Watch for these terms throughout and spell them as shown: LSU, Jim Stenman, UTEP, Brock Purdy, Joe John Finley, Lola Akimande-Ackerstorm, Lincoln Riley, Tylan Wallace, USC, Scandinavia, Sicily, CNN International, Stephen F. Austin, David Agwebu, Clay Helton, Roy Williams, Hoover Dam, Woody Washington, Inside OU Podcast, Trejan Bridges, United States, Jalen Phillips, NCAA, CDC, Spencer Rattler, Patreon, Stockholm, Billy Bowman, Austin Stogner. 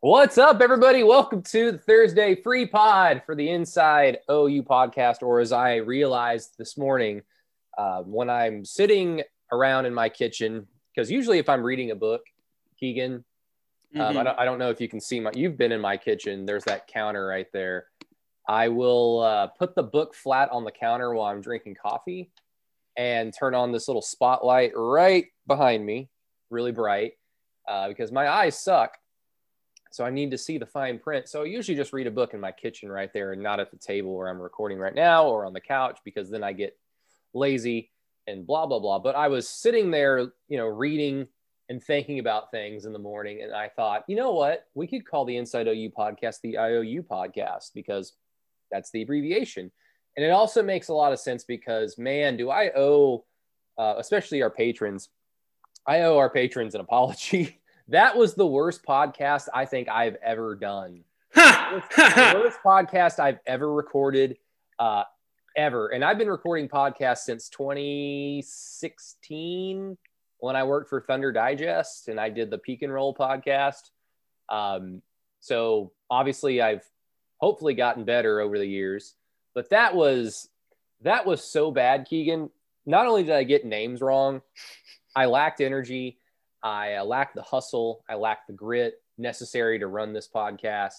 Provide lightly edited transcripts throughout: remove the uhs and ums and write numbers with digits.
What's up, everybody? Welcome to the Thursday free pod for the Inside OU Podcast, or as I realized this morning, when I'm sitting around in my kitchen, because usually if I'm reading a book, Keegan, I don't know if you can see my – you've been in my kitchen. There's that counter right there. I will put the book flat on the counter while I'm drinking coffee and turn on this little spotlight right behind me, really bright, because my eyes suck. So I need to see the fine print. So I usually just read a book in my kitchen right there and not at the table where I'm recording right now or on the couch, because then I get lazy and blah, blah, blah. But I was sitting there, you know, reading and thinking about things in the morning. And I thought, you know what, we could call the Inside OU Podcast the IOU Podcast, because that's the abbreviation. And it also makes a lot of sense because, man, do I owe, especially our patrons, I owe our patrons an apology. That was the worst podcast I think I've ever done. The worst podcast I've ever recorded, ever. And I've been recording podcasts since 2016 when I worked for Thunder Digest and I did the Peak and Roll podcast. So obviously I've hopefully gotten better over the years, but that was so bad, Keegan. Not only did I get names wrong, I lacked energy. I lack the hustle. I lack the grit necessary to run this podcast.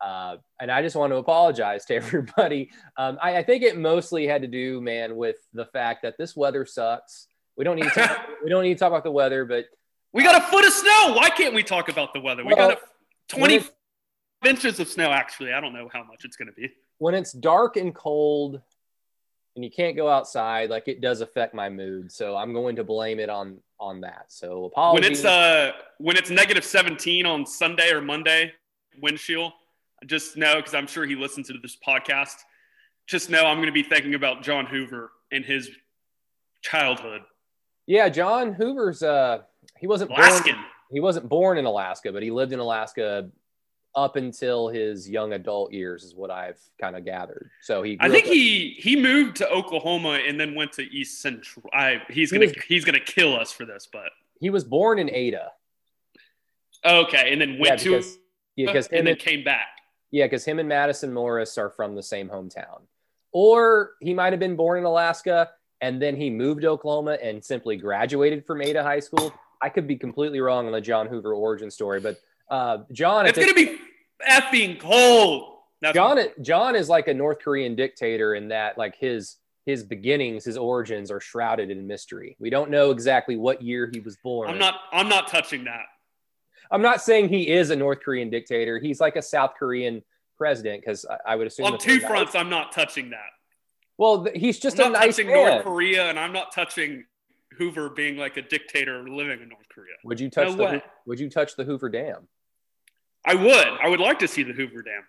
And I just want to apologize to everybody. I think it mostly had to do, man, with the fact that this weather sucks. We don't need to talk about the weather, but we got a foot of snow. Why can't we talk about the weather? We got 20 inches of snow. Actually, I don't know how much it's going to be. When it's dark and cold and you can't go outside, like, it does affect my mood. So I'm going to blame it on that. So apologies. When it's negative 17 on Sunday or Monday, windshield, just know, because I'm sure he listens to this podcast, just know I'm going to be thinking about John Hoover and his childhood. Yeah, John Hoover's he wasn't Alaskan. He wasn't born in Alaska, but he lived in Alaska up until his young adult years, is what I've kind of gathered. So he moved to Oklahoma and then went to East Central. He's gonna kill us for this, but he was born in Ada. Okay, and then went then came back. Yeah, because him and Madison Morris are from the same hometown. Or he might have been born in Alaska and then he moved to Oklahoma and simply graduated from Ada High School. I could be completely wrong on the John Hoover origin story, but John, it's going to be effing cold. John is like a North Korean dictator in that, like, his beginnings, his origins are shrouded in mystery. We don't know exactly what year he was born. I'm not touching that. I'm not saying he is a North Korean dictator. He's like a South Korean president, because I would assume on two fronts. I'm not touching that. Well, he's just a nice man. I'm not touching North Korea, and I'm not touching Hoover being like a dictator living in North Korea. Would you touch the Hoover Dam? I would. I would like to see the Hoover Dam.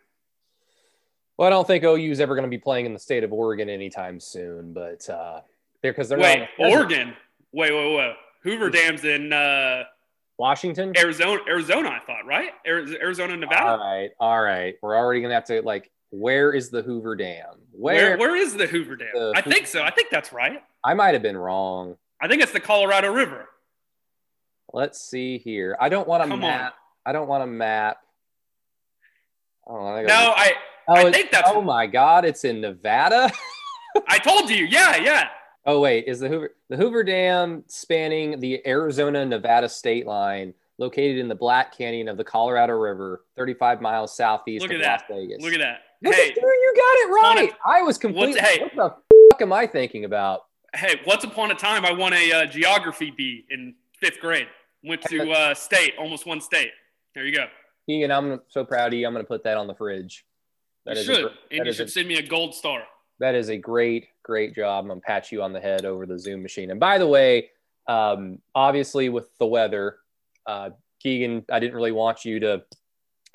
Well, I don't think OU is ever going to be playing in the state of Oregon anytime soon, but Oregon. Wait. Hoover Dam's in Washington, Arizona. I thought, right? Arizona, Nevada. All right. We're already going to have to, like, where is the Hoover Dam? Where is the Hoover Dam? I think so. I think that's right. I might have been wrong. I think it's the Colorado River. Let's see here. I don't want a map. I don't want a map. I think that's... Oh, my God, it's in Nevada? I told you. Yeah. Oh, wait. Is the Hoover Dam spanning the Arizona-Nevada state line, located in the Black Canyon of the Colorado River, 35 miles southeast of Las Vegas. Look at that. Hey, you got it right. I was completely... What the fuck am I thinking about? Hey, once upon a time, I won a geography B in fifth grade. Went to state, almost won state. There you go. Keegan, I'm so proud of you. I'm going to put that on the fridge. You should send me a gold star. That is a great, great job. I'm going to pat you on the head over the Zoom machine. And by the way, obviously with the weather, Keegan, I didn't really want you to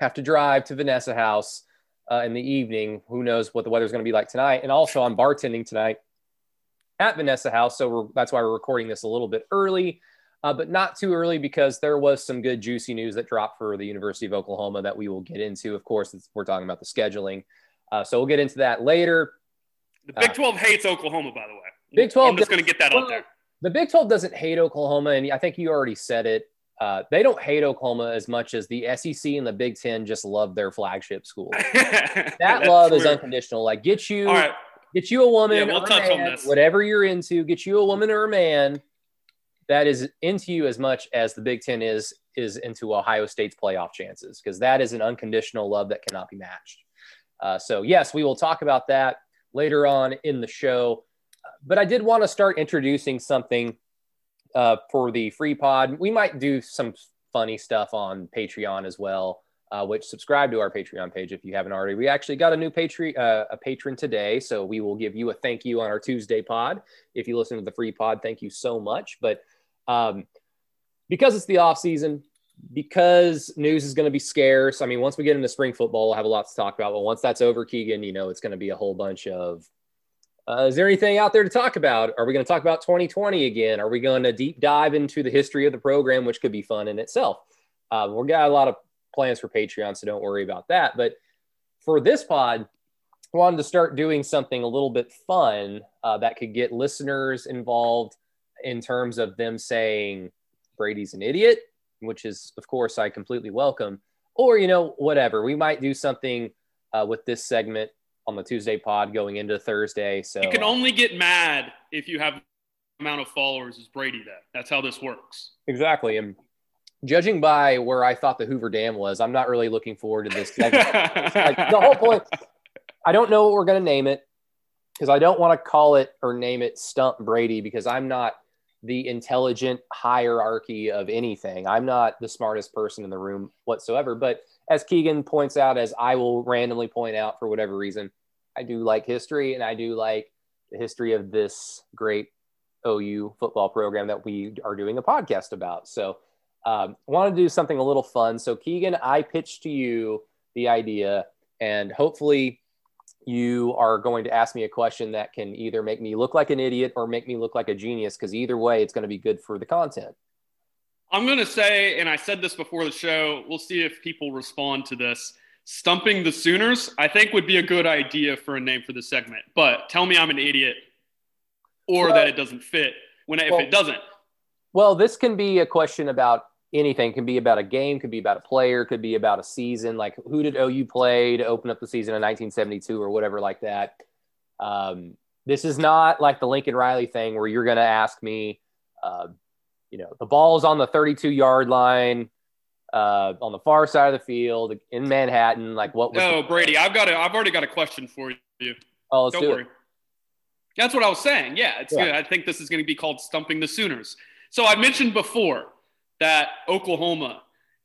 have to drive to Vanessa House in the evening. Who knows what the weather's going to be like tonight. And also, I'm bartending tonight at Vanessa House, so that's why we're recording this a little bit early, but not too early, because there was some good juicy news that dropped for the University of Oklahoma that we will get into. Of course, we're talking about the scheduling, so we'll get into that later. The Big 12 hates Oklahoma, by the way. Big 12. I'm just going to get that out there. The Big 12 doesn't hate Oklahoma, and I think you already said it They don't hate Oklahoma as much as the SEC and the Big Ten just love their flagship school. That love is unconditional. Like, get you a woman, we'll touch on this. Whatever you're into, get you a woman or a man that is into you as much as the Big Ten is into Ohio State's playoff chances, because that is an unconditional love that cannot be matched. So, yes, we will talk about that later on in the show. But I did want to start introducing something for the free pod. We might do some funny stuff on Patreon as well, which subscribe to our Patreon page if you haven't already. We actually got a new patron today, so we will give you a thank you on our Tuesday pod. If you listen to the free pod, thank you so much. But because it's the off season, because news is going to be scarce. I mean, once we get into spring football, we'll have a lot to talk about. But once that's over, Keegan, you know, it's going to be a whole bunch of, is there anything out there to talk about? Are we going to talk about 2020 again? Are we going to deep dive into the history of the program, which could be fun in itself? We've got a lot of plans for Patreon, so don't worry about that. But for this pod, I wanted to start doing something a little bit fun that could get listeners involved in terms of them saying Brady's an idiot, which is, of course, I completely welcome, or, you know, whatever. We might do something with this segment on the Tuesday pod going into Thursday. So you can only get mad if you have the amount of followers as Brady. That's how this works. Exactly. And judging by where I thought the Hoover Dam was, I'm not really looking forward to this segment. Like, the whole point, I don't know what we're going to name it, because I don't want to call it or name it Stump Brady, because I'm not the intelligent hierarchy of anything. I'm not the smartest person in the room whatsoever. But as Keegan points out, as I will randomly point out for whatever reason, I do like history, and I do like the history of this great OU football program that we are doing a podcast about. So I want to do something a little fun. So Keegan, I pitched to you the idea, and hopefully you are going to ask me a question that can either make me look like an idiot or make me look like a genius, because either way, it's going to be good for the content. I'm going to say, and I said this before the show, we'll see if people respond to this. Stumping the Sooners, I think, would be a good idea for a name for the segment. But tell me I'm an idiot, or that it doesn't fit if it doesn't. Well, this can be a question about anything. It can be about a game, could be about a player, could be about a season. Like, who did OU play to open up the season in 1972 or whatever like that. This is not like the Lincoln Riley thing where you're going to ask me, you know, the ball's on the 32-yard line on the far side of the field in Manhattan. Like, what was Brady, I've already got a question for you. Oh, let's Don't worry. That's what I was saying. Yeah, it's good. I think this is going to be called Stumping the Sooners. So I mentioned before that Oklahoma,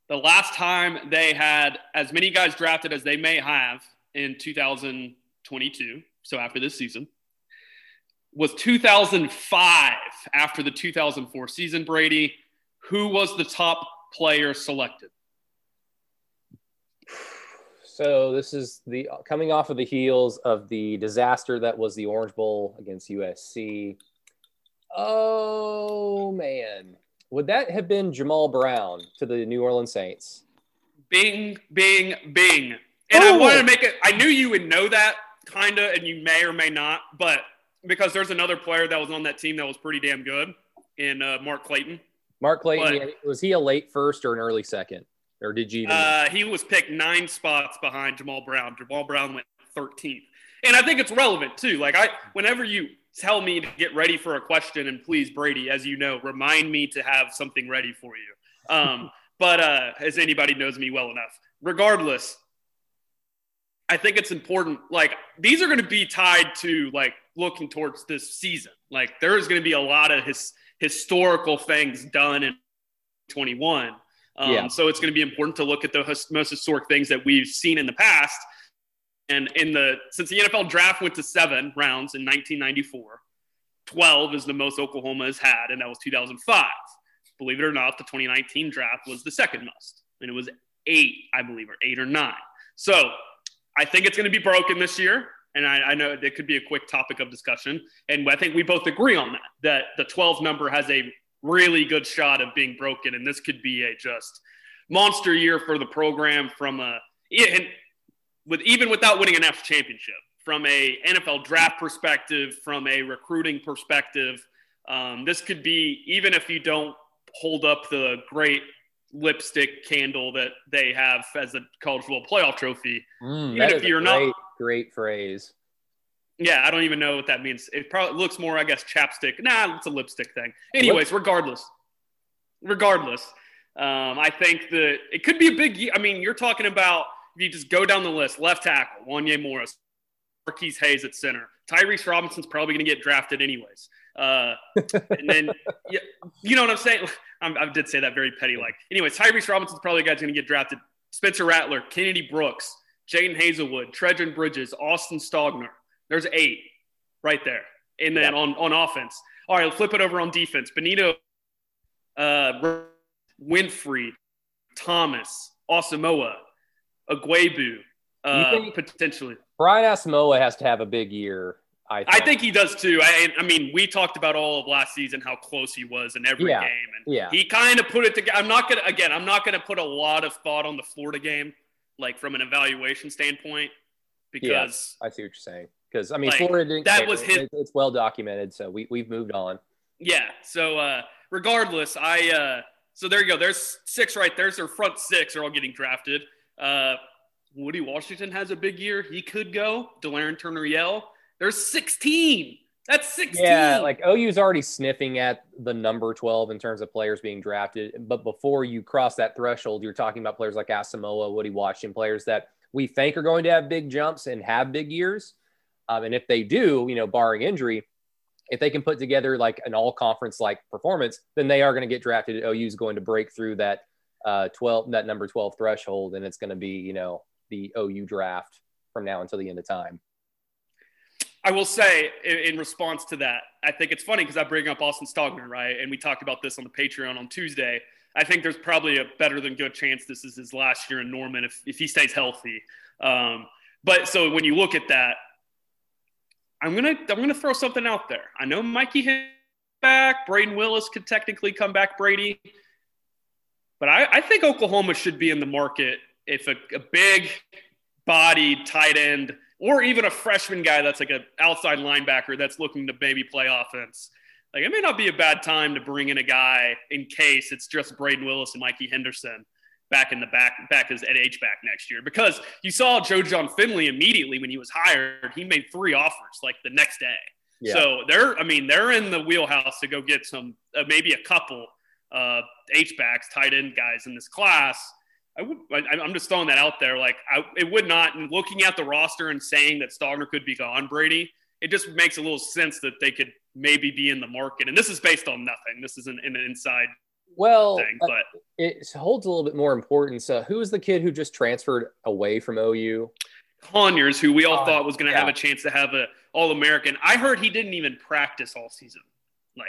the last time they had as many guys drafted as they may have in 2022, so after this season, was 2005, after the 2004 season, Brady. Who was the top player selected? So this is the coming off of the heels of the disaster that was the Orange Bowl against USC. Oh, man. Would that have been Jammal Brown to the New Orleans Saints? Bing, bing, bing. And I wanted to make it – I knew you would know that, kind of, and you may or may not, but – because there's another player that was on that team that was pretty damn good in Mark Clayton. Mark Clayton, was he a late first or an early second? Or did you even he was picked 9 spots behind Jammal Brown. Jammal Brown went 13th. And I think it's relevant, too. Like, whenever you tell me to get ready for a question, and please, Brady, as you know, remind me to have something ready for you. But as anybody knows me well enough. Regardless, I think it's important. Like, these are going to be tied to, like, looking towards this season. Like, there is going to be a lot of historical things done in 21. So it's going to be important to look at the most historic things that we've seen in the past. And since the NFL draft went to 7 rounds in 1994, 12 is the most Oklahoma has had, and that was 2005. Believe it or not, the 2019 draft was the second most, and it was 8, I believe, or 8 or 9. So I think it's going to be broken this year. And I know it could be a quick topic of discussion. And I think we both agree on that the 12 number has a really good shot of being broken. And this could be a just monster year for the program even without winning a national championship, from a NFL draft perspective, from a recruiting perspective. This could be, even if you don't hold up the great lipstick candle that they have as a college football playoff trophy. Even if you're not, great phrase. Yeah, I don't even know what that means. It probably looks more, I guess, chapstick. Nah, it's a lipstick thing. Anyways, regardless, I think that it could be a big year. I mean, you're talking about, if you just go down the list, left tackle, Wanya Morris, Marquise Hayes at center. Tyrese Robinson's probably going to get drafted anyways. And then, you know what I'm saying? I did say that very petty. Anyways, Tyrese Robinson's probably a guy who's going to get drafted. Spencer Rattler, Kennedy Brooks, Jaden Hazelwood, Trejan Bridges, Austin Stogner. There's 8 right there. And then on offense. All right, flip it over on defense. Benito, Winfrey, Thomas, Osamoa, Agwebu, potentially. Brian Osamoa has to have a big year, I think. I think he does too. I mean, we talked about all of last season how close he was in every game. And he kind of put it together. I'm not going to put a lot of thought on the Florida game, like from an evaluation standpoint. Because I see what you're saying. Because I mean, Florida didn't. That was his. It's well documented, so we've moved on. Yeah. So regardless, so there you go. There's 6 right there. Their front 6 are all getting drafted. Woody Washington has a big year. He could go. Delarrin Turner-Yell. There's 16. That's 16. Yeah, like OU's already sniffing at the number 12 in terms of players being drafted. But before you cross that threshold, you're talking about players like Osamoa, Woody Washington, players that we think are going to have big jumps and have big years. And if they do, barring injury, if they can put together like an all-conference like performance, then they are going to get drafted. OU is going to break through that that number 12 threshold, and it's going to be, the OU draft from now until the end of time. I will say in response to that, I think it's funny because I bring up Austin Stogner, right? And we talked about this on the Patreon on Tuesday. I think there's probably a better than good chance this is his last year in Norman if he stays healthy. But so when you look at that, I'm gonna throw something out there. I know Mikey hit back. Brayden Willis could technically come back, Brady. But I think Oklahoma should be in the market if a big bodied tight end or even a freshman guy that's like an outside linebacker that's looking to maybe play offense. Like, it may not be a bad time to bring in a guy in case it's just Brayden Willis and Mikey Henderson back as an H-back next year. Because you saw Joe John Finley immediately when he was hired. He made 3 offers, like, the next day. Yeah. So, they're in the wheelhouse to go get some maybe a couple H-backs, tight end guys in this class. I'm just throwing that out there. Like, it would not – and looking at the roster and saying that Stogner could be gone, Brady, it just makes a little sense that they could – maybe be in the market. And this is based on nothing. This isn't an inside thing, but it holds a little bit more importance. Who is the kid who just transferred away from OU? Conyers, who we all thought was going to have a chance to have a All-American. I heard he didn't even practice all season.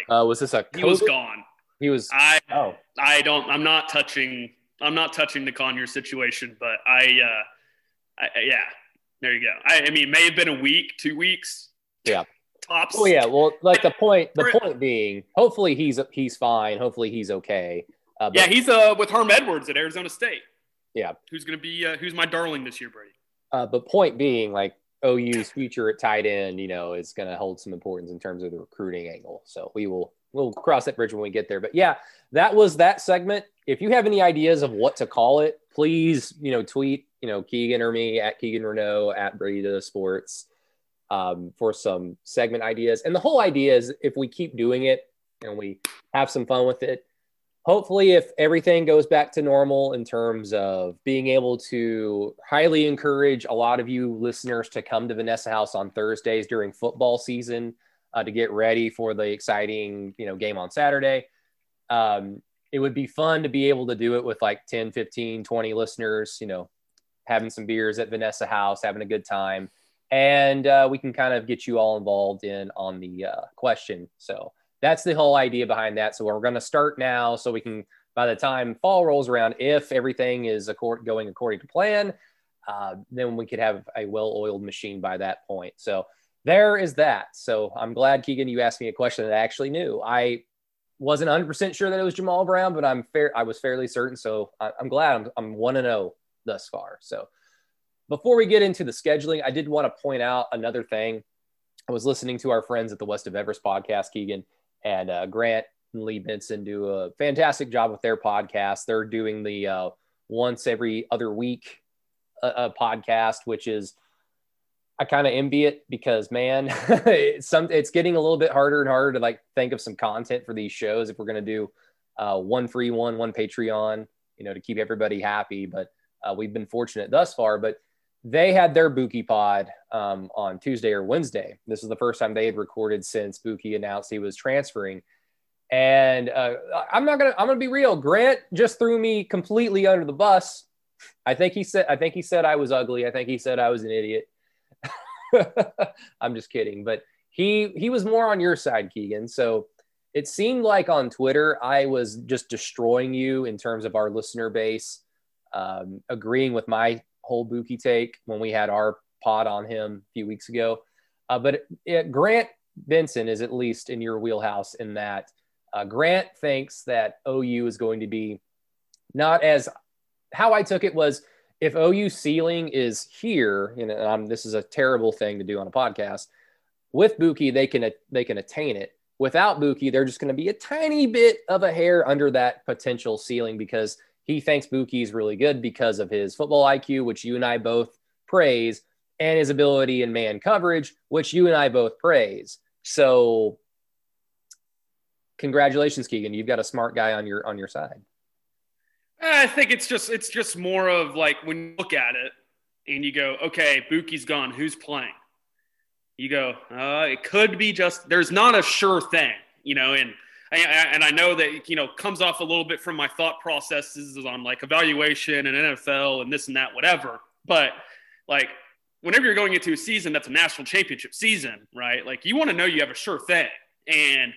Was this he was gone. He was. I'm not touching the Conyers situation, but yeah, there you go. I mean, it may have been a week, 2 weeks. Yeah. Tops. Oh yeah, well, like the point being, hopefully he's fine. Hopefully he's okay. He's with Herm Edwards at Arizona State. Yeah, who's going to be who's my darling this year, Brady? But point being, like OU's future at tight end, is going to hold some importance in terms of the recruiting angle. So we'll cross that bridge when we get there. But yeah, that was that segment. If you have any ideas of what to call it, please tweet Keegan or me at Keegan Renault at Brady Sports. For some segment ideas. And the whole idea is if we keep doing it and we have some fun with it, hopefully if everything goes back to normal in terms of being able to highly encourage a lot of you listeners to come to Vanessa House on Thursdays during football season to get ready for the exciting, game on Saturday. It would be fun to be able to do it with like 10, 15, 20 listeners, having some beers at Vanessa House, having a good time. And we can kind of get you all involved on the question. So that's the whole idea behind that. So we're going to start now so we can, by the time fall rolls around, if everything is going according to plan, then we could have a well-oiled machine by that point. So there is that. So I'm glad, Keegan, you asked me a question that I actually knew. I wasn't 100% sure that it was Jammal Brown, but I was fairly certain. So I'm glad I'm 1-0 thus far. So before we get into the scheduling, I did want to point out another thing. I was listening to our friends at the West of Everest podcast, Keegan, and Grant and Lee Benson do a fantastic job with their podcast. They're doing the once every other week podcast, which is, I kind of envy it because, man, it's getting a little bit harder and harder to like think of some content for these shows. If we're going to do one free one Patreon, you know, to keep everybody happy, but we've been fortunate thus far. But they had their Bookie pod on Tuesday or Wednesday. This is the first time they had recorded since Bookie announced he was transferring. And I'm going to be real. Grant just threw me completely under the bus. I think he said I was ugly. I think he said I was an idiot. I'm just kidding, but he was more on your side, Keegan. So it seemed like on Twitter, I was just destroying you in terms of our listener base, agreeing with my whole Bookie take when we had our pod on him a few weeks ago. But Grant Benson is at least in your wheelhouse in that Grant thinks that OU is going to be not as how I took it was, if OU ceiling is here, and this is a terrible thing to do on a podcast, with Bookie, they can attain it. Without Bookie, they're just going to be a tiny bit of a hair under that potential ceiling because he thinks Bookie is really good because of his football IQ, which you and I both praise, and his ability in man coverage, which you and I both praise. So congratulations, Keegan. You've got a smart guy on your side. I think it's just more of like when you look at it and you go, okay, Bookie's gone. Who's playing? You go, it could be just there's not a sure thing, you know. And I know that, you know, comes off a little bit from my thought processes on like evaluation and NFL and this and that, whatever. But like whenever you're going into a season that's a national championship season, right? Like you want to know you have a sure thing. And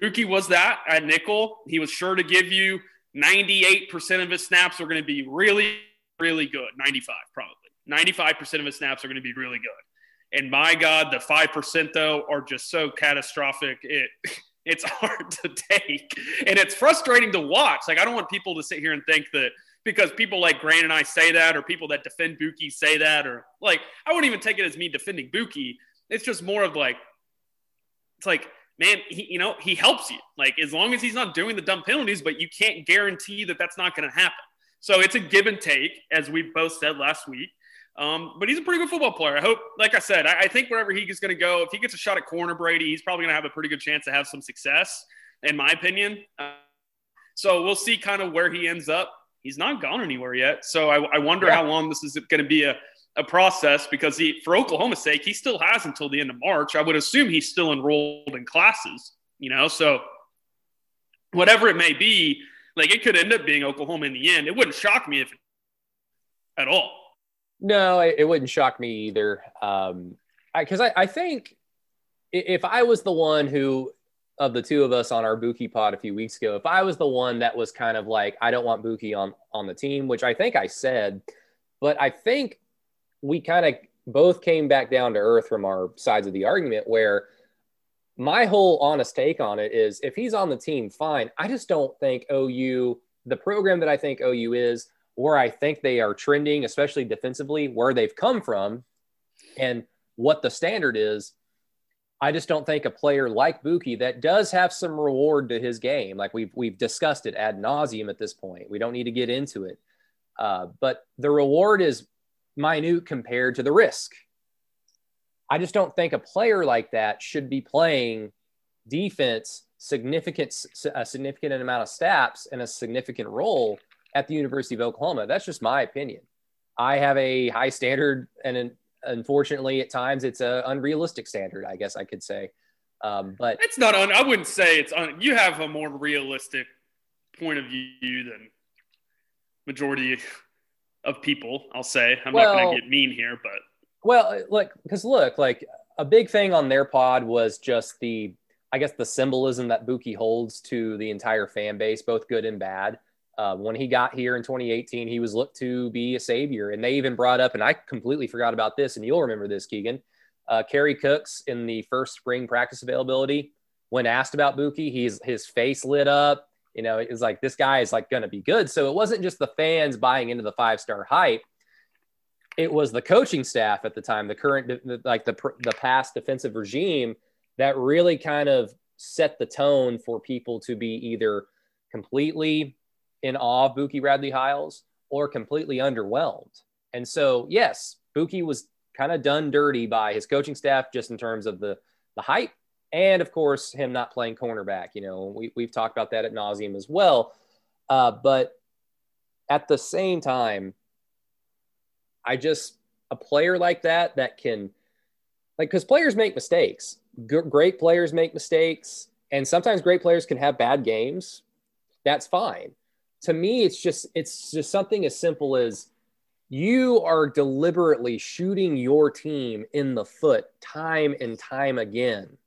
Bookie was that at nickel. He was sure to give you 98% of his snaps are going to be really, really good. 95 probably. 95% of his snaps are going to be really good. And my God, the 5% though are just so catastrophic. It's hard to take. And it's frustrating to watch. Like, I don't want people to sit here and think that because people like Grant and I say that, or people that defend Bookie say that, or like, I wouldn't even take it as me defending Bookie. It's just more of like, it's like, man, he helps you. Like, as long as he's not doing the dumb penalties, but you can't guarantee that that's not going to happen. So it's a give and take, as we both said last week. But he's a pretty good football player. I hope, like I said, I think wherever he is going to go, if he gets a shot at corner Brady, he's probably going to have a pretty good chance to have some success, in my opinion. So we'll see kind of where he ends up. He's not gone anywhere yet. So I wonder how long this is going to be a process, because for Oklahoma's sake, he still has until the end of March. I would assume he's still enrolled in classes, you know, so whatever it may be, like it could end up being Oklahoma in the end. It wouldn't shock me if at all. No, it wouldn't shock me either. Because I think if I was the one who, of the two of us on our Bookie pod a few weeks ago, if I was the one that was kind of like, I don't want Bookie on the team, which I think I said, but I think we kind of both came back down to earth from our sides of the argument, where my whole honest take on it is, if he's on the team, fine. I just don't think OU, the program that I think OU is, where I think they are trending, especially defensively, where they've come from and what the standard is, I just don't think a player like Bookie, that does have some reward to his game, like we've discussed it ad nauseum at this point. We don't need to get into it. But the reward is minute compared to the risk. I just don't think a player like that should be playing defense a significant amount of snaps and a significant role at the University of Oklahoma. That's just my opinion. I have a high standard, and unfortunately at times it's an unrealistic standard, I guess I could say. But it's not on. I wouldn't say it's on. You have a more realistic point of view than majority of people, I'll say. I'm not going to get mean here, but. Well, because a big thing on their pod was just the symbolism that Bookie holds to the entire fan base, both good and bad. When he got here in 2018, he was looked to be a savior. And they even brought up, and I completely forgot about this, and you'll remember this, Keegan, Kerry Cooks in the first spring practice availability, when asked about Bookie, his face lit up. You know, it was like, this guy is like going to be good. So it wasn't just the fans buying into the five-star hype. It was the coaching staff at the time, the current, like the past defensive regime, that really kind of set the tone for people to be either completely in awe of Bookie Radley-Hiles or completely underwhelmed. And so, yes, Bookie was kind of done dirty by his coaching staff just in terms of the hype and, of course, him not playing cornerback. You know, we've talked about that ad nauseum as well. But at the same time, I just – a player like that that can – like, because players make mistakes. Great players make mistakes, and sometimes great players can have bad games. That's fine. To me, it's just something as simple as you are deliberately shooting your team in the foot time and time again.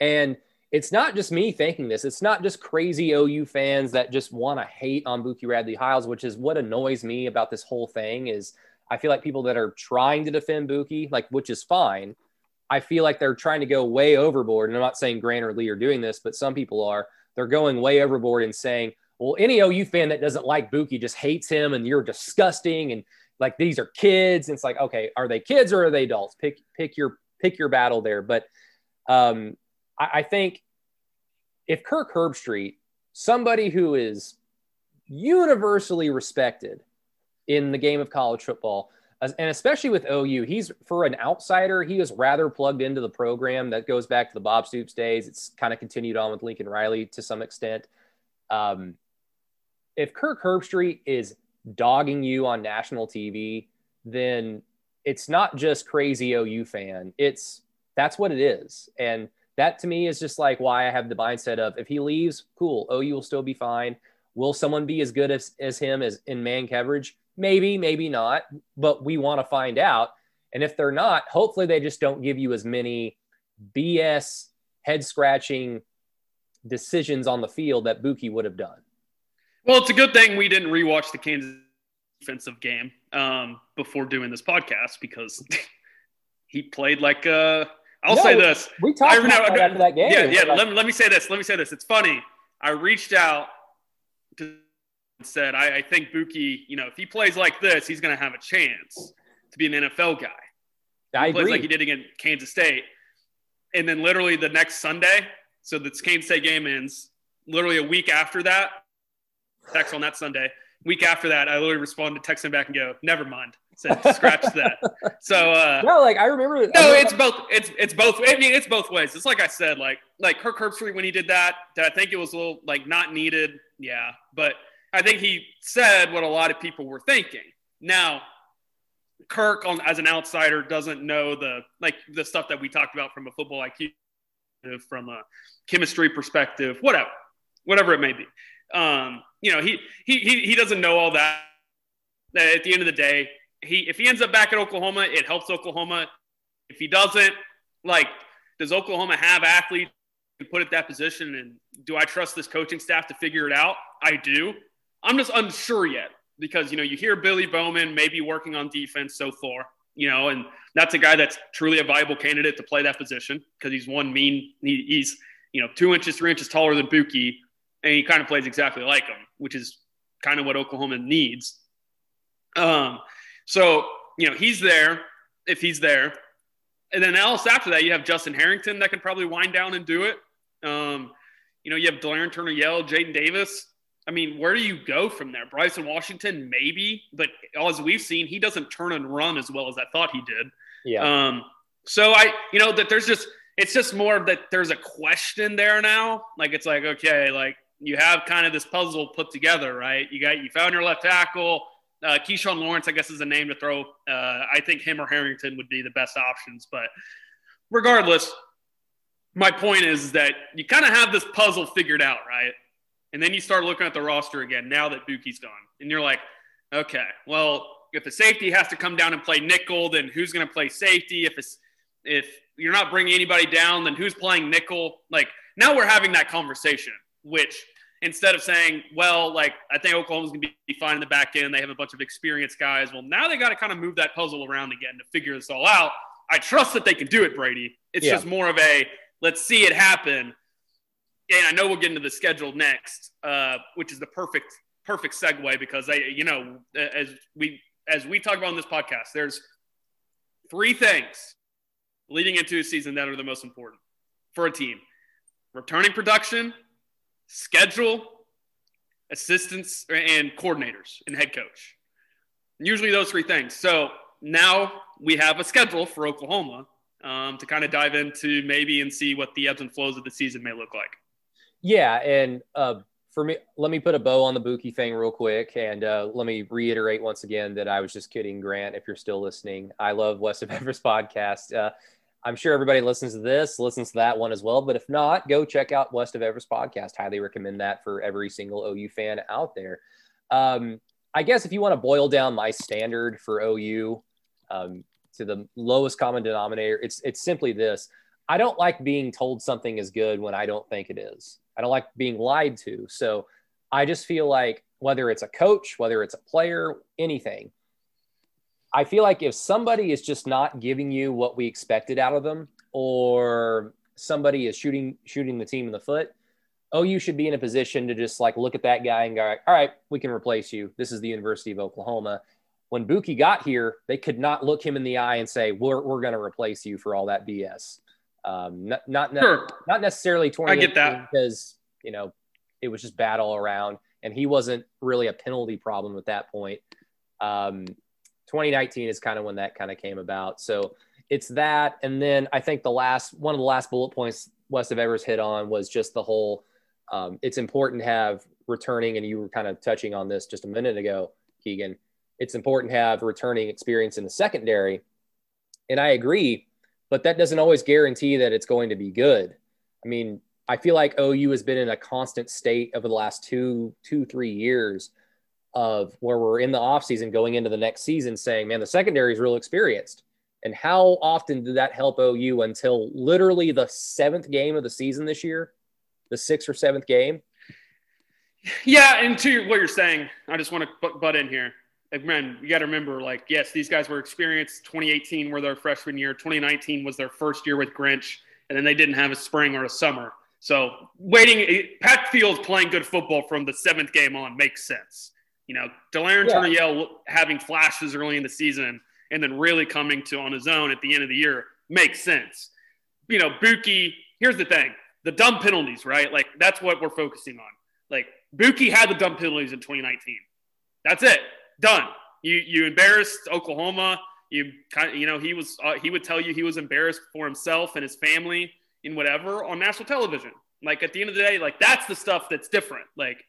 And it's not just me thinking this. It's not just crazy OU fans that just want to hate on Bookie Radley-Hiles, which is what annoys me about this whole thing is I feel like people that are trying to defend Bookie, like, which is fine. I feel like they're trying to go way overboard. And I'm not saying Grant or Lee are doing this, but some people are. They're going way overboard and saying, well, any OU fan that doesn't like Bookie just hates him and you're disgusting and like these are kids. And it's like, okay, are they kids or are they adults? Pick your battle there. But I think if Kirk Herbstreit, somebody who is universally respected in the game of college football, and especially with OU, he's for an outsider, he is rather plugged into the program. That goes back to the Bob Stoops days. It's kind of continued on with Lincoln Riley to some extent. If Kirk Herbstreit is dogging you on national TV, then it's not just crazy OU fan. That's what it is. And that to me is just like why I have the mindset of if he leaves, cool, OU will still be fine. Will someone be as good as him as in man coverage? Maybe, maybe not, but we want to find out. And if they're not, hopefully they just don't give you as many BS head-scratching decisions on the field that Bookie would have done. Well, it's a good thing we didn't rewatch the Kansas defensive game before doing this podcast because he played like a – say this. We talked about that after that game. Yeah. Let me say this. It's funny. I reached out to – said, I think Bookie, you know, if he plays like this, he's going to have a chance to be an NFL guy. He plays like he did against Kansas State. And then literally the next Sunday, so the Kansas State game ends, literally a week after that, text on that Sunday, week after that, I literally responded, text him back and go, never mind. Said, scratch that. So, I remember. It's both. I mean, it's both ways. It's like I said, like Kirk Herbstreit, when he did that, I think it was a little, like, not needed. Yeah. But I think he said what a lot of people were thinking. Now, Kirk, as an outsider, doesn't know the stuff that we talked about from a football IQ, from a chemistry perspective, whatever it may be. He doesn't know all that. At the end of the day, if he ends up back at Oklahoma, it helps Oklahoma. If he doesn't, does Oklahoma have athletes to put at that position? And do I trust this coaching staff to figure it out? I do. I'm just unsure yet because, you hear Billy Bowman maybe working on defense so far, and that's a guy that's truly a viable candidate to play that position because he's 2 inches, 3 inches taller than Bookie, and he kind of plays exactly like him, which is kind of what Oklahoma needs. So, he's there if he's there. And then else after that, you have Justin Harrington that can probably wind down and do it. You have Delarrin Turner-Yell, Jaden Davis. I mean, where do you go from there? Bryson Washington, maybe, but as we've seen, he doesn't turn and run as well as I thought he did. Yeah. It's just more that there's a question there now. You have kind of this puzzle put together, right? You found your left tackle. Keyshawn Lawrence, I guess, is a name to throw. I think him or Harrington would be the best options, but regardless, my point is that you kind of have this puzzle figured out, right? And then you start looking at the roster again now that Bookie's gone. And you're like, okay, well, if the safety has to come down and play nickel, then who's going to play safety? If you're not bringing anybody down, then who's playing nickel? Now we're having that conversation, which instead of saying, well, I think Oklahoma's going to be fine in the back end. They have a bunch of experienced guys. Well, now they got to kind of move that puzzle around again to figure this all out. I trust that they can do it, Brady. It's just more of a let's see it happen. And I know we'll get into the schedule next, which is the perfect segue because as we talk about on this podcast, there's three things leading into a season that are the most important for a team. returning production, schedule, assistants, and coordinators and head coach. Usually those three things. So now we have a schedule for Oklahoma to kind of dive into maybe and see what the ebbs and flows of the season may look like. Yeah, and for me, let me put a bow on the Bookie thing real quick, and let me reiterate once again that I was just kidding, Grant, if you're still listening. I love West of Everest podcast. I'm sure everybody listens to this, listens to that one as well, but if not, go check out West of Everest podcast. Highly recommend that for every single OU fan out there. I guess if you want to boil down my standard for OU to the lowest common denominator, it's simply this. I don't like being told something is good when I don't think it is. I don't like being lied to. So I just feel like whether it's a coach, whether it's a player, anything, I feel like if somebody is just not giving you what we expected out of them, or somebody is shooting the team in the foot, OU should be in a position to just like look at that guy and go, all right, we can replace you. This is the University of Oklahoma. When Bookie got here, they could not look him in the eye and say, we're going to replace you for all that BS. Not necessarily 20. I get that, because, you know, it was just bad all around and he wasn't really a penalty problem at that point. 2019 is kind of when that kind of came about. So it's that. And then I think one of the last bullet points West of Everest hit on was just the whole, it's important to have returning. And you were kind of touching on this just a minute ago, Keegan, it's important to have returning experience in the secondary. And I agree, but that doesn't always guarantee that it's going to be good. I mean, I feel like OU has been in a constant state over the last three years of where we're in the offseason going into the next season saying, man, the secondary is real experienced. And how often did that help OU until literally the seventh game of the season this year, the sixth or seventh game? Yeah, and to what you're saying, I just want to butt in here. Man, you got to remember, like, yes, these guys were experienced. 2018 were their freshman year. 2019 was their first year with Grinch, and then they didn't have a spring or a summer. So Pat Fields playing good football from the seventh game on makes sense. You know, Delarrin Turner-Yell having flashes early in the season and then really coming to on his own at the end of the year makes sense. You know, Bookie, here's the thing, the dumb penalties, right? Like, that's what we're focusing on. Like, Bookie had the dumb penalties in 2019. That's it. Done. You embarrassed Oklahoma. He would tell you he was embarrassed for himself and his family and whatever on national television. Like, at the end of the day, like, that's the stuff that's different. Like,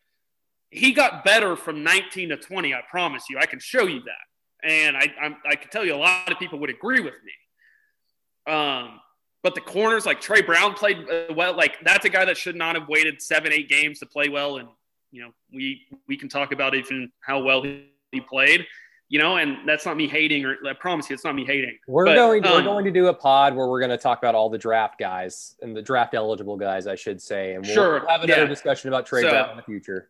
he got better from 19 to 20. I promise you, I can show you that, and I can tell you a lot of people would agree with me. But the corners, like Trey Brown played well. Like, that's a guy that should not have waited 7-8 games to play well, and you know we can talk about even how well he played, you know, and that's not me hating, or I promise you, it's not me hating. We're going to do a pod where we're going to talk about all the draft guys and the draft eligible guys, I should say. And we'll have another discussion about trade draft in the future.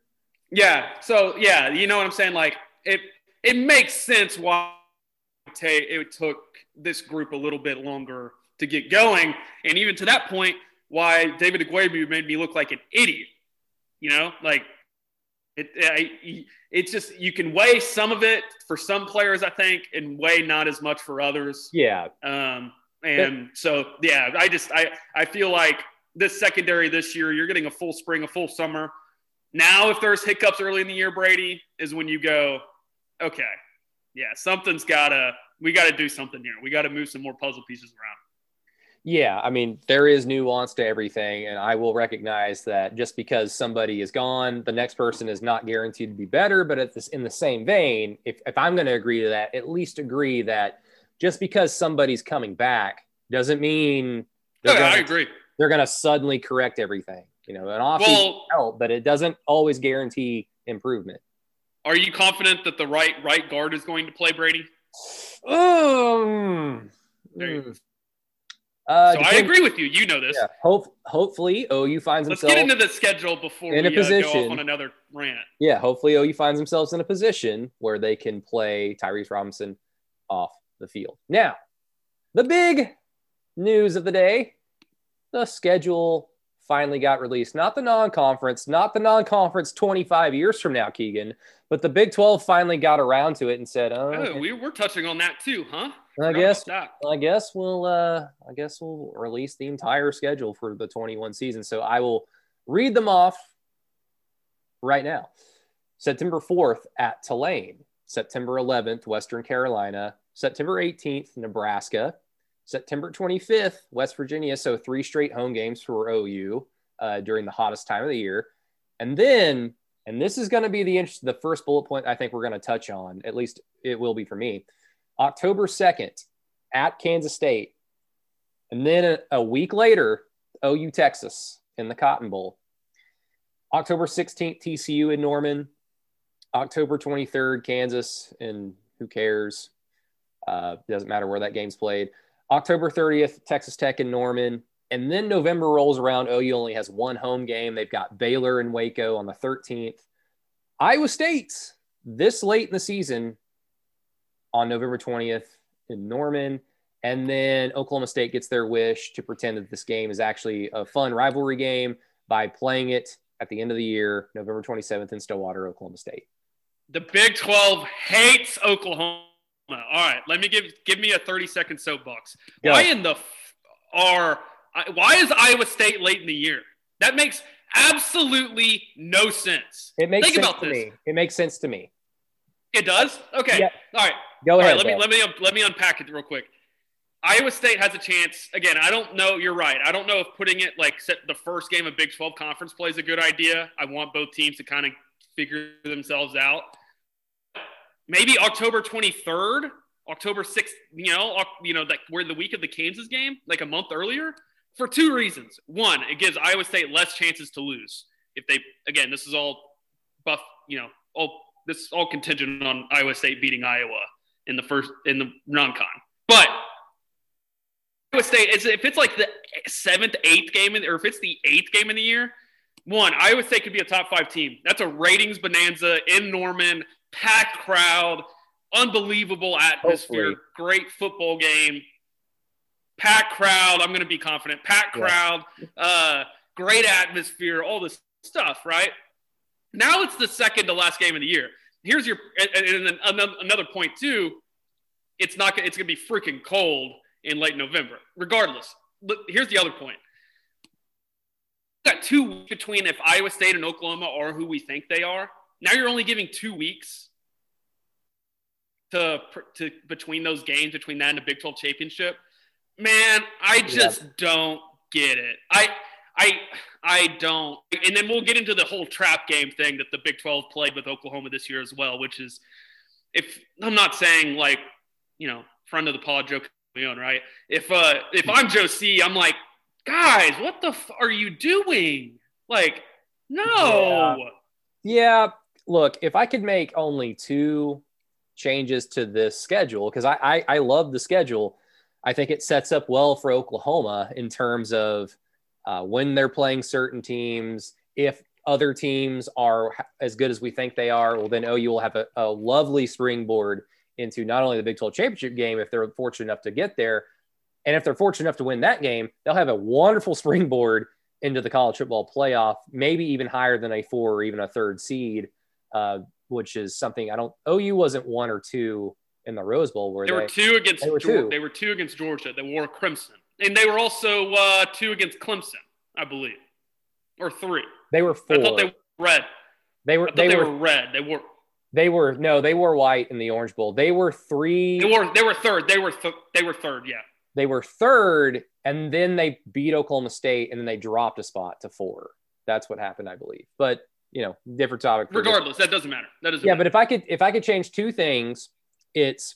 Yeah. So yeah, you know what I'm saying? Like it makes sense why it took this group a little bit longer to get going. And even to that point, why David Agwebu made me look like an idiot, you know, like, it's just, you can weigh some of it for some players, I think, and weigh not as much for others. Yeah. I feel like this secondary this year, you're getting a full spring, a full summer. Now, if there's hiccups early in the year, Brady, is when you go, okay, yeah, we got to do something here. We got to move some more puzzle pieces around. Yeah, I mean, there is nuance to everything, and I will recognize that just because somebody is gone, the next person is not guaranteed to be better. But in the same vein, if I'm going to agree to that, at least agree that just because somebody's coming back doesn't mean they're going to suddenly correct everything. You know, an offseason help, but it doesn't always guarantee improvement. Are you confident that the right guard is going to play, Brady? There you go. I agree with you. You know this. Yeah, hopefully OU finds himself. Let's get into the schedule before we go off on another rant. Yeah, hopefully OU finds themselves in a position where they can play Tyrese Robinson off the field. Now, the big news of the day, the schedule finally got released. Not the non-conference 25 years from now, Keegan, But the Big 12 finally got around to it and said, "Oh, okay. We were touching on that too, huh?" I guess we'll release the entire schedule for the 21 season. So I will read them off right now. September 4th at Tulane. September 11th, Western Carolina. September 18th, Nebraska. September 25th, West Virginia. So 3 straight home games for OU during the hottest time of the year. And then, and this is going to be the first bullet point I think we're going to touch on, at least it will be for me, October 2nd at Kansas State. And then a week later, OU Texas in the Cotton Bowl. October 16th, TCU in Norman. October 23rd, Kansas, and who cares? Doesn't matter where that game's played. October 30th, Texas Tech in Norman. And then November rolls around. OU only has one home game. They've got Baylor and Waco on the 13th. Iowa State, this late in the season, on November 20th in Norman. And then Oklahoma State gets their wish to pretend that this game is actually a fun rivalry game by playing it at the end of the year, November 27th in Stillwater, Oklahoma State. The Big 12 hates Oklahoma. All right, let me give me a 30-second soapbox. Yeah. Why is Iowa State late in the year? That makes absolutely no sense. It makes sense to me. It does? Okay. Yeah. All right. Go ahead. All right, let me unpack it real quick. Iowa State has a chance. Again, I don't know. You're right. I don't know if putting it like the first game of Big 12 conference play is a good idea. I want both teams to kind of figure themselves out. Maybe October 23rd, October 6th, like where the week of the Kansas game, like a month earlier, for 2 reasons. One, it gives Iowa State less chances to lose. If they, again, this is all buff, this is all contingent on Iowa State beating Iowa in the non-con. But Iowa State, if it's like the 7th, 8th game, or if it's the 8th game in the year, one, Iowa State could be a top 5 team. That's a ratings bonanza in Norman, packed crowd, unbelievable atmosphere, hopefully. Great football game, packed crowd. I'm going to be confident. Packed crowd, great atmosphere, all this stuff, right? Now it's the second to last game of the year. Here's your and then another point too. It's going to be freaking cold in late November, regardless. But here's the other point. We've got 2 weeks between if Iowa State and Oklahoma are who we think they are. Now you're only giving 2 weeks to between those games, between that and the Big 12 championship. Man, I just don't get it. I don't. And then we'll get into the whole trap game thing that the Big 12 played with Oklahoma this year as well, which is, if I'm not saying like, friend of the pod, Joe Leon, right? If I'm Joe C, I'm like, guys, what the are you doing? Like, no. Yeah. Look, if I could make only 2 changes to this schedule, because I love the schedule. I think it sets up well for Oklahoma in terms of when they're playing certain teams. If other teams are as good as we think they are, well, then OU will have a lovely springboard into not only the Big 12 championship game, if they're fortunate enough to get there, and if they're fortunate enough to win that game, they'll have a wonderful springboard into the college football playoff, maybe even higher than a 4 or even a 3rd seed, which is something OU wasn't 1 or 2 in the Rose Bowl, were they? They were 2 against Georgia. They wore crimson, and they were also 2 against Clemson, I believe, or 3. They were 4. I thought they were red. They were red. They wore white in the Orange Bowl. They were 3. They were 3rd. They were 3rd. Yeah. They were 3rd, and then they beat Oklahoma State, and then they dropped a spot to 4. That's what happened, I believe. But different topic. Regardless, that doesn't matter. But if I could change 2 things, it's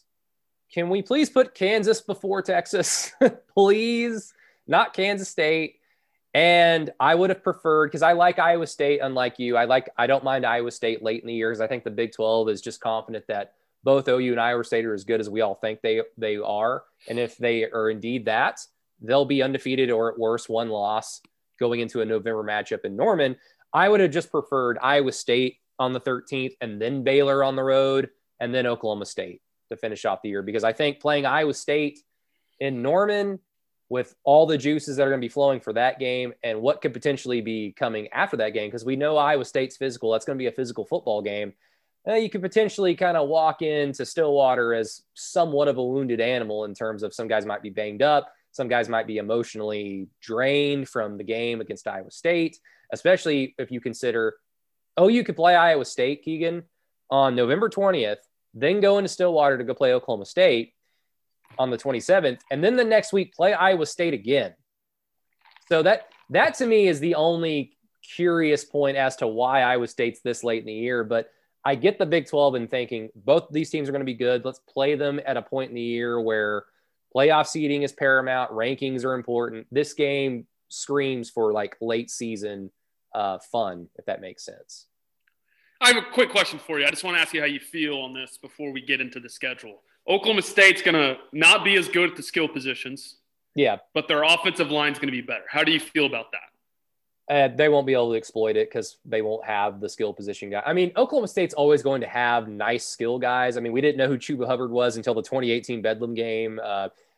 can we please put Kansas before Texas, please, not Kansas State. And I would have preferred, because I like Iowa State, unlike you. I don't mind Iowa State late in the year, because I think the Big 12 is just confident that both OU and Iowa State are as good as we all think they are. And if they are indeed that, they'll be undefeated or at worst 1 loss going into a November matchup in Norman. I would have just preferred Iowa State on the 13th and then Baylor on the road and then Oklahoma State to finish off the year, because I think playing Iowa State in Norman with all the juices that are going to be flowing for that game and what could potentially be coming after that game, because we know Iowa State's physical. That's going to be a physical football game. you could potentially kind of walk into Stillwater as somewhat of a wounded animal in terms of some guys might be banged up. Some guys might be emotionally drained from the game against Iowa State, especially if you consider OU could play Iowa State, Keegan, on November 20th, then go into Stillwater to go play Oklahoma State on the 27th, and then the next week play Iowa State again. So that to me is the only curious point as to why Iowa State's this late in the year. But I get the Big 12 in thinking both of these teams are going to be good. Let's play them at a point in the year where playoff seeding is paramount. Rankings are important. This game screams for like late season fun, if that makes sense. I have a quick question for you. I just want to ask you how you feel on this before we get into the schedule. Oklahoma State's going to not be as good at the skill positions. Yeah. But their offensive line's going to be better. How do you feel about that? They won't be able to exploit it because they won't have the skill position guy. I mean, Oklahoma State's always going to have nice skill guys. I mean, we didn't know who Chuba Hubbard was until the 2018 Bedlam game.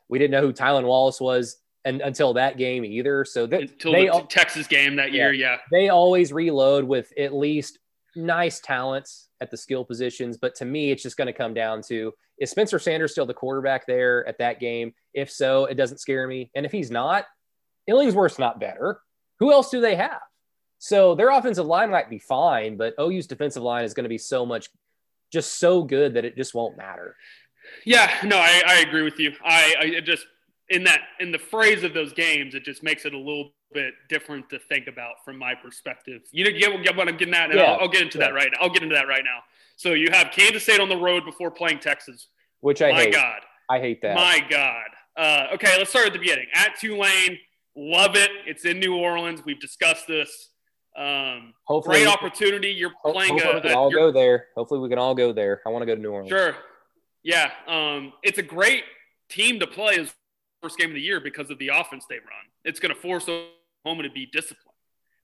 We didn't know who Tylan Wallace was until that game either. So until the Texas game that year, yeah. They always reload with at least nice talents at the skill positions. But to me, it's just going to come down to, is Spencer Sanders still the quarterback there at that game? If so, it doesn't scare me. And if he's not, Illingsworth's not better. Who else do they have? So their offensive line might be fine, but OU's defensive line is going to be so much, just so good that it just won't matter. Yeah, no, I agree with you. In the phrase of those games, it just makes it a little bit different to think about from my perspective. You get what I'm getting at, and yeah. I'll get into that right now. I'll get into that right now. So you have Kansas State on the road before playing Texas, which I hate. My God, I hate that. My God. Okay, let's start at the beginning. At Tulane. Love it. It's in New Orleans. We've discussed this. Great opportunity. You're playing. Hopefully we can all go there. Hopefully we can all go there. I want to go to New Orleans. Sure. Yeah. It's a great team to play as first game of the year because of the offense they run. It's going to force Oklahoma to be disciplined.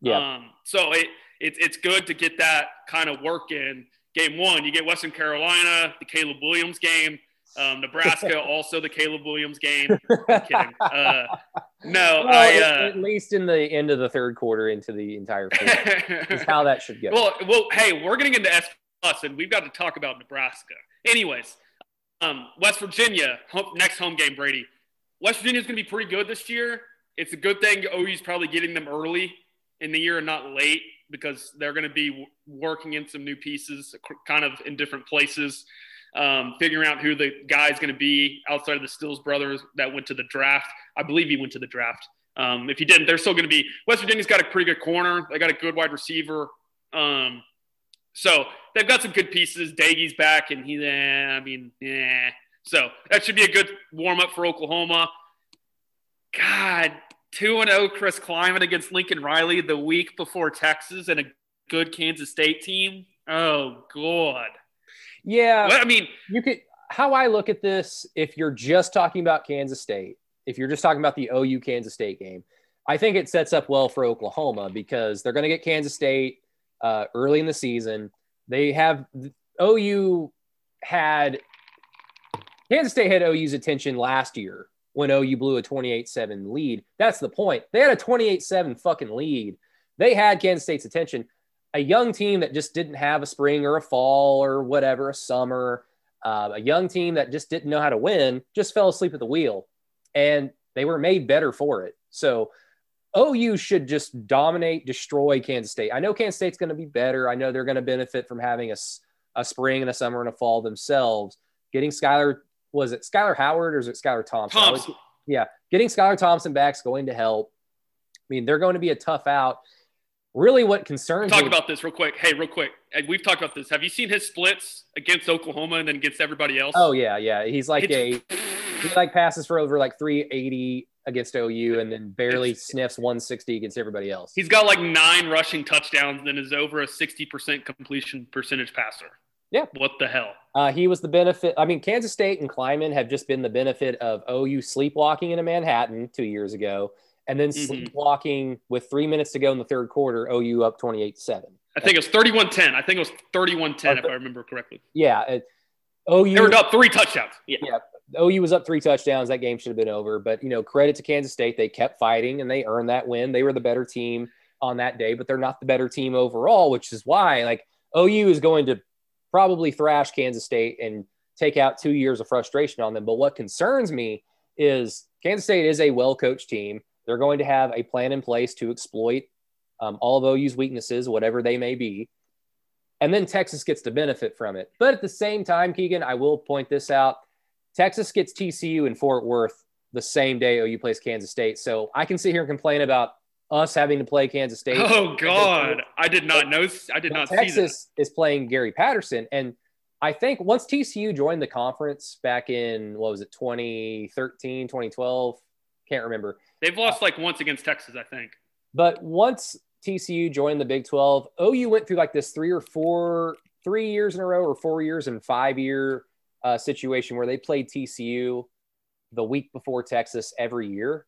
Yeah. So it's good to get that kind of work in. Game one, you get Western Carolina, the Caleb Williams game. Nebraska, also the Caleb Williams game. I'm kidding. At least in the end of the third quarter into the entire quarter is how that should go. Well, hey, we're going to get into S+, and we've got to talk about Nebraska. Anyways, West Virginia, next home game, Brady. West Virginia's going to be pretty good this year. It's a good thing OU's probably getting them early in the year and not late because they're going to be working in some new pieces kind of in different places. Figuring out who the guy's going to be outside of the Stills brothers that went to the draft. I believe he went to the draft. If he didn't, they're still going to be – West Virginia's got a pretty good corner. They got a good wide receiver. So they've got some good pieces. Daigie's back, and So that should be a good warm-up for Oklahoma. God, 2-0 Chris Kleiman against Lincoln Riley the week before Texas and a good Kansas State team. Oh, God. Yeah, well, I mean, you could. How I look at this, if you're just talking about Kansas State, if you're just talking about the OU Kansas State game, I think it sets up well for Oklahoma because they're going to get Kansas State early in the season. Kansas State had OU's attention last year when OU blew a 28-7 lead. That's the point. They had a 28-7 fucking lead. They had Kansas State's attention. A young team that just didn't have a spring or a fall or whatever, a summer, a young team that just didn't know how to win, just fell asleep at the wheel, and they were made better for it. So OU should just dominate, destroy Kansas State. I know Kansas State's going to be better. I know they're going to benefit from having a spring and a summer and a fall themselves. Getting Skylar Howard or is it Skylar Thompson? Thompson. Getting Skylar Thompson back is going to help. I mean, they're going to be a tough out. Really what concerns me – talk about this real quick. Hey, real quick. We've talked about this. Have you seen his splits against Oklahoma and then against everybody else? Oh, yeah. He passes for over like 380 against OU and then barely sniffs 160 against everybody else. He's got like 9 rushing touchdowns and then is over a 60% completion percentage passer. Yeah. What the hell? He was the benefit – I mean, Kansas State and Kleiman have just been the benefit of OU sleepwalking into Manhattan 2 years ago. And then sleepwalking with 3 minutes to go in the third quarter, OU up 28-7. I think it was 31-10 if I remember correctly. Yeah. OU, they were up 3 touchdowns. Yeah. OU was up 3 touchdowns. That game should have been over. But, you know, credit to Kansas State. They kept fighting, and they earned that win. They were the better team on that day, but they're not the better team overall, which is why, like, OU is going to probably thrash Kansas State and take out 2 years of frustration on them. But what concerns me is Kansas State is a well-coached team. They're going to have a plan in place to exploit all of OU's weaknesses, whatever they may be. And then Texas gets to benefit from it. But at the same time, Keegan, I will point this out. Texas gets TCU in Fort Worth the same day OU plays Kansas State. So I can sit here and complain about us having to play Kansas State. Oh, God. I did not know. I did not see that. Texas is playing Gary Patterson. And I think once TCU joined the conference back in, 2013, 2012? Can't remember. They've lost like once against Texas, I think. But once TCU joined the Big 12, OU went through like this 3 years in a row or 4 years and 5 year situation where they played TCU the week before Texas every year.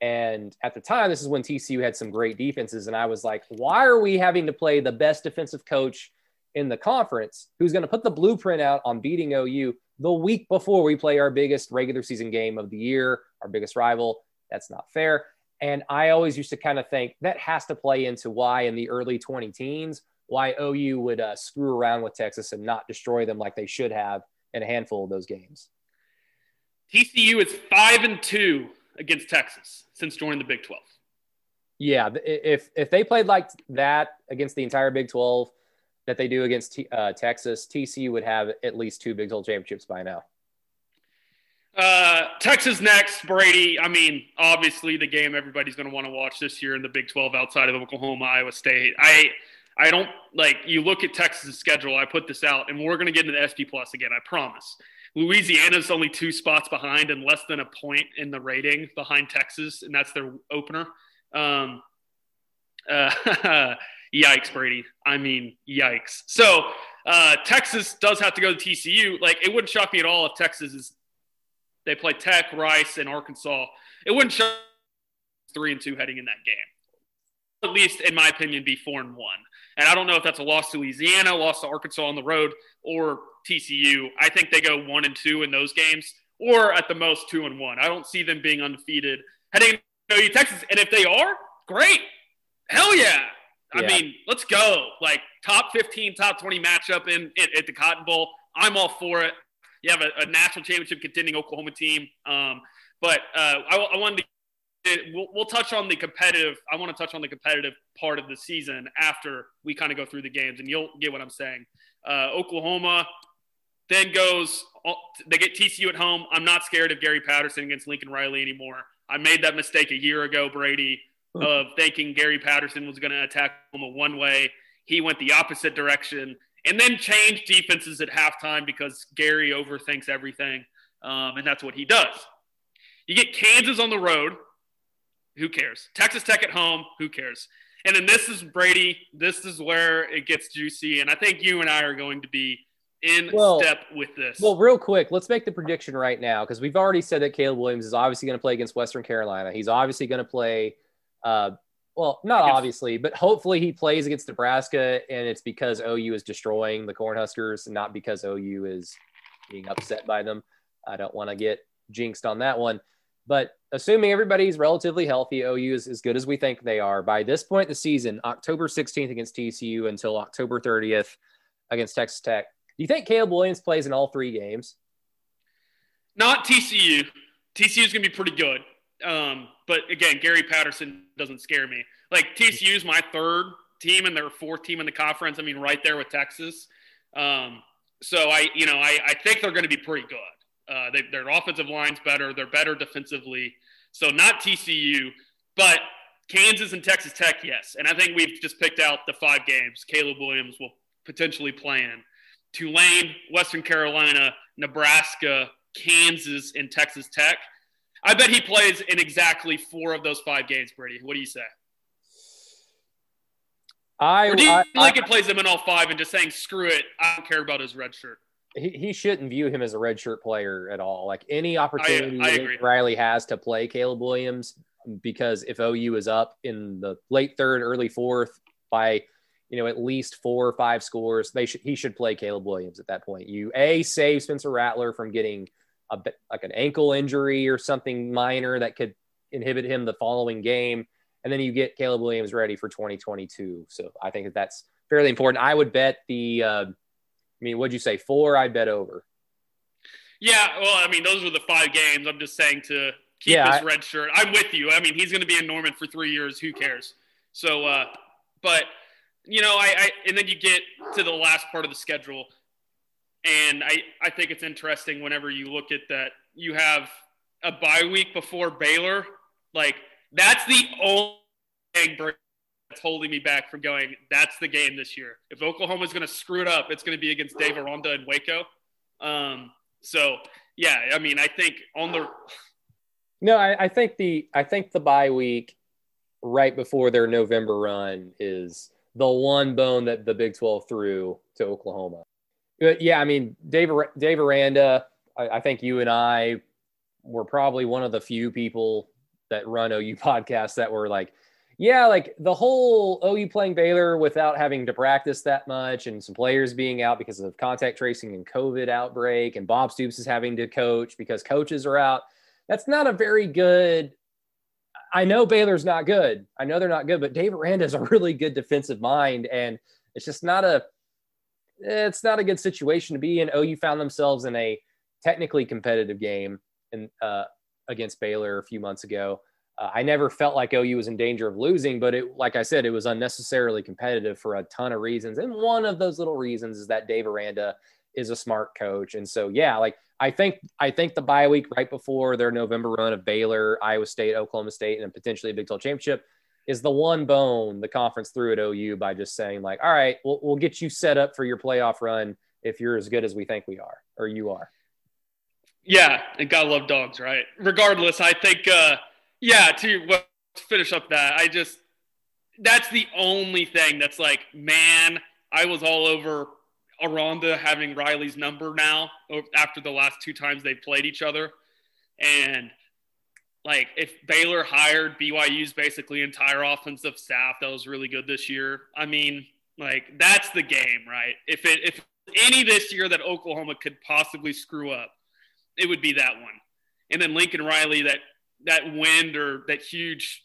And at the time, this is when TCU had some great defenses. And I was like, why are we having to play the best defensive coach in the conference who's going to put the blueprint out on beating OU the week before we play our biggest regular season game of the year, our biggest rival? That's not fair. And I always used to kind of think that has to play into why in the early 20 teens, why OU would screw around with Texas and not destroy them like they should have in a handful of those games. TCU is 5-2 against Texas since joining the Big 12. Yeah, if they played like that against the entire Big 12 that they do against Texas, TCU would have at least two Big 12 championships by now. Texas next, Brady. I mean, obviously the game everybody's going to want to watch this year in the Big 12 outside of Oklahoma, Iowa State. I don't like you look at Texas' schedule. I put this out, and we're going to get into the SP Plus again. I promise. Louisiana's only 2 spots behind and less than a point in the rating behind Texas, and that's their opener. Yikes, Brady. I mean, yikes. So Texas does have to go to TCU. Like, it wouldn't shock me at all if they play Tech, Rice, and Arkansas. It wouldn't shock me 3-2 heading in that game. At least, in my opinion, be 4-1. And I don't know if that's a loss to Louisiana, loss to Arkansas on the road, or TCU. I think they go 1-2 in those games, or at the most 2-1. I don't see them being undefeated heading into Texas. And if they are, great. Hell yeah. I mean, let's go. Like, top 15, top 20 matchup at the Cotton Bowl. I'm all for it. You have a national championship contending Oklahoma team. I wanted to we'll touch on the competitive. I want to touch on the competitive part of the season after we kind of go through the games, and you'll get what I'm saying. Oklahoma then goes. They get TCU at home. I'm not scared of Gary Patterson against Lincoln Riley anymore. I made that mistake a year ago, Brady, of thinking Gary Patterson was going to attack Oklahoma one way. He went the opposite direction, and then changed defenses at halftime because Gary overthinks everything, and that's what he does. You get Kansas on the road. Who cares? Texas Tech at home. Who cares? And then this is Brady. This is where it gets juicy. And I think you and I are going to be in step with this. Well, real quick, let's make the prediction right now, because we've already said that Caleb Williams is obviously going to play against Western Carolina. He's obviously going to play, obviously, but hopefully he plays against Nebraska, and it's because OU is destroying the Cornhuskers, not because OU is being upset by them. I don't want to get jinxed on that one. But assuming everybody's relatively healthy, OU is as good as we think they are. By this point in the season, October 16th against TCU until October 30th against Texas Tech. Do you think Caleb Williams plays in all 3 games? Not TCU. TCU is going to be pretty good. But, again, Gary Patterson doesn't scare me. Like, TCU is my 3rd team and their 4th team in the conference. I mean, right there with Texas. I think they're going to be pretty good. Their offensive line's better. They're better defensively. So not TCU, but Kansas and Texas Tech, yes. And I think we've just picked out the 5 games Caleb Williams will potentially play in. Tulane, Western Carolina, Nebraska, Kansas, and Texas Tech. I bet he plays in exactly 4 of those 5 games, Brady. What do you say? Lincoln plays them in all 5 and just saying, screw it, I don't care about his red shirt. He shouldn't view him as a redshirt player at all. Like, any opportunity I Riley has to play Caleb Williams, because if OU is up in the late 3rd, early 4th by, at least 4 or 5 scores, he should play Caleb Williams at that point. You save Spencer Rattler from getting an ankle injury or something minor that could inhibit him the following game, and then you get Caleb Williams ready for 2022. So I think that's fairly important. I would bet the I mean, what'd you say? Four, I bet over. Yeah, well, I mean, those were the five games. I'm just saying to keep his red shirt. I'm with you. I mean, he's going to be in Norman for 3 years. Who cares? So, but, you know, and then you get to the last part of the schedule, and I think it's interesting whenever you look at that, you have a bye week before Baylor. Like, that's the only thing that's holding me back from going, that's the game this year. If Oklahoma's going to screw it up, it's going to be against Dave Aranda in Waco. So, yeah, I mean, I think on the – No, I think the bye week right before their November run is the one bone that the Big 12 threw to Oklahoma. But yeah, I mean, Dave Aranda, I think you and I were probably one of the few people that run OU podcasts that were like, yeah, like the whole OU playing Baylor without having to practice that much and some players being out because of contact tracing and COVID outbreak, and Bob Stoops is having to coach because coaches are out. That's not a very good – I know Baylor's not good. I know they're not good, but Dave Aranda is a really good defensive mind, and it's just not a – it's not a good situation to be in. OU found themselves in a technically competitive game against Baylor a few months ago. I never felt like OU was in danger of losing, but it, like I said, it was unnecessarily competitive for a ton of reasons. And one of those little reasons is that Dave Aranda is a smart coach. And so, yeah, like I think the bye week right before their November run of Baylor, Iowa State, Oklahoma State, and potentially a Big 12 championship is the one bone the conference threw at OU by just saying like, all right, we'll get you set up for your playoff run if you're as good as we think we are or you are. Yeah, and gotta love dogs, right? Regardless, I think yeah, to finish up that, that's the only thing that's like, man, I was all over Aranda having Riley's number now after the last two times they played each other. And, like, if Baylor hired BYU's basically entire offensive staff that was really good this year, I mean, like, that's the game, right? If any this year that Oklahoma could possibly screw up, it would be that one. And then Lincoln Riley, that wind or that huge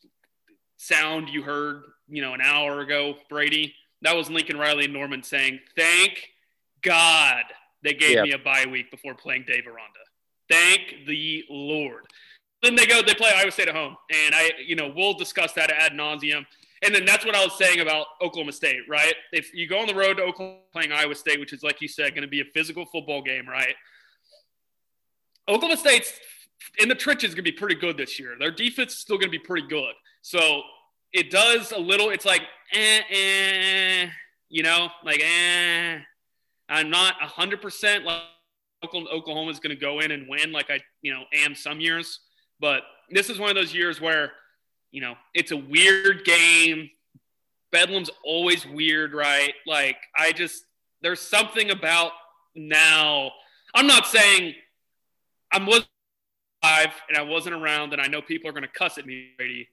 sound you heard, you know, an hour ago, Brady, that was Lincoln Riley and Norman saying, thank God they gave me a bye week before playing Dave Aranda. Thank the Lord. Then they play Iowa State at home. And we'll discuss that ad nauseum. And then that's what I was saying about Oklahoma State, right? If you go on the road to Oklahoma playing Iowa State, which is, like you said, going to be a physical football game, right? Oklahoma State's in the trenches going to be pretty good this year. Their defense is still going to be pretty good. So it does a little – it's like, I'm not 100% like Oklahoma's going to go in and win like I am some years. But this is one of those years where, you know, it's a weird game. Bedlam's always weird, right? Like there's something about now – I'm not saying I wasn't live and I wasn't around, and I know people are going to cuss at me, Brady,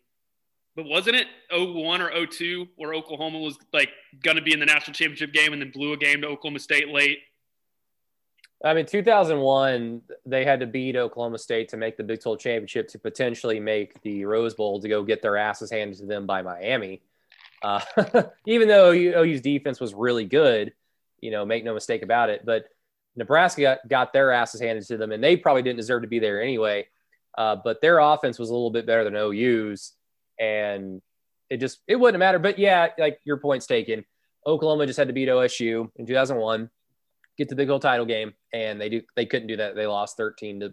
but wasn't it 01 or 02 where Oklahoma was like going to be in the national championship game and then blew a game to Oklahoma State late? I mean, 2001, they had to beat Oklahoma State to make the Big 12 championship to potentially make the Rose Bowl to go get their asses handed to them by Miami. Even though OU's defense was really good, you know, make no mistake about it, but Nebraska got their asses handed to them, and they probably didn't deserve to be there anyway. But their offense was a little bit better than OU's, and it wouldn't matter. But, yeah, like your point's taken. Oklahoma just had to beat OSU in 2001, get the Big 12 title game, and they couldn't do that. They lost 13-6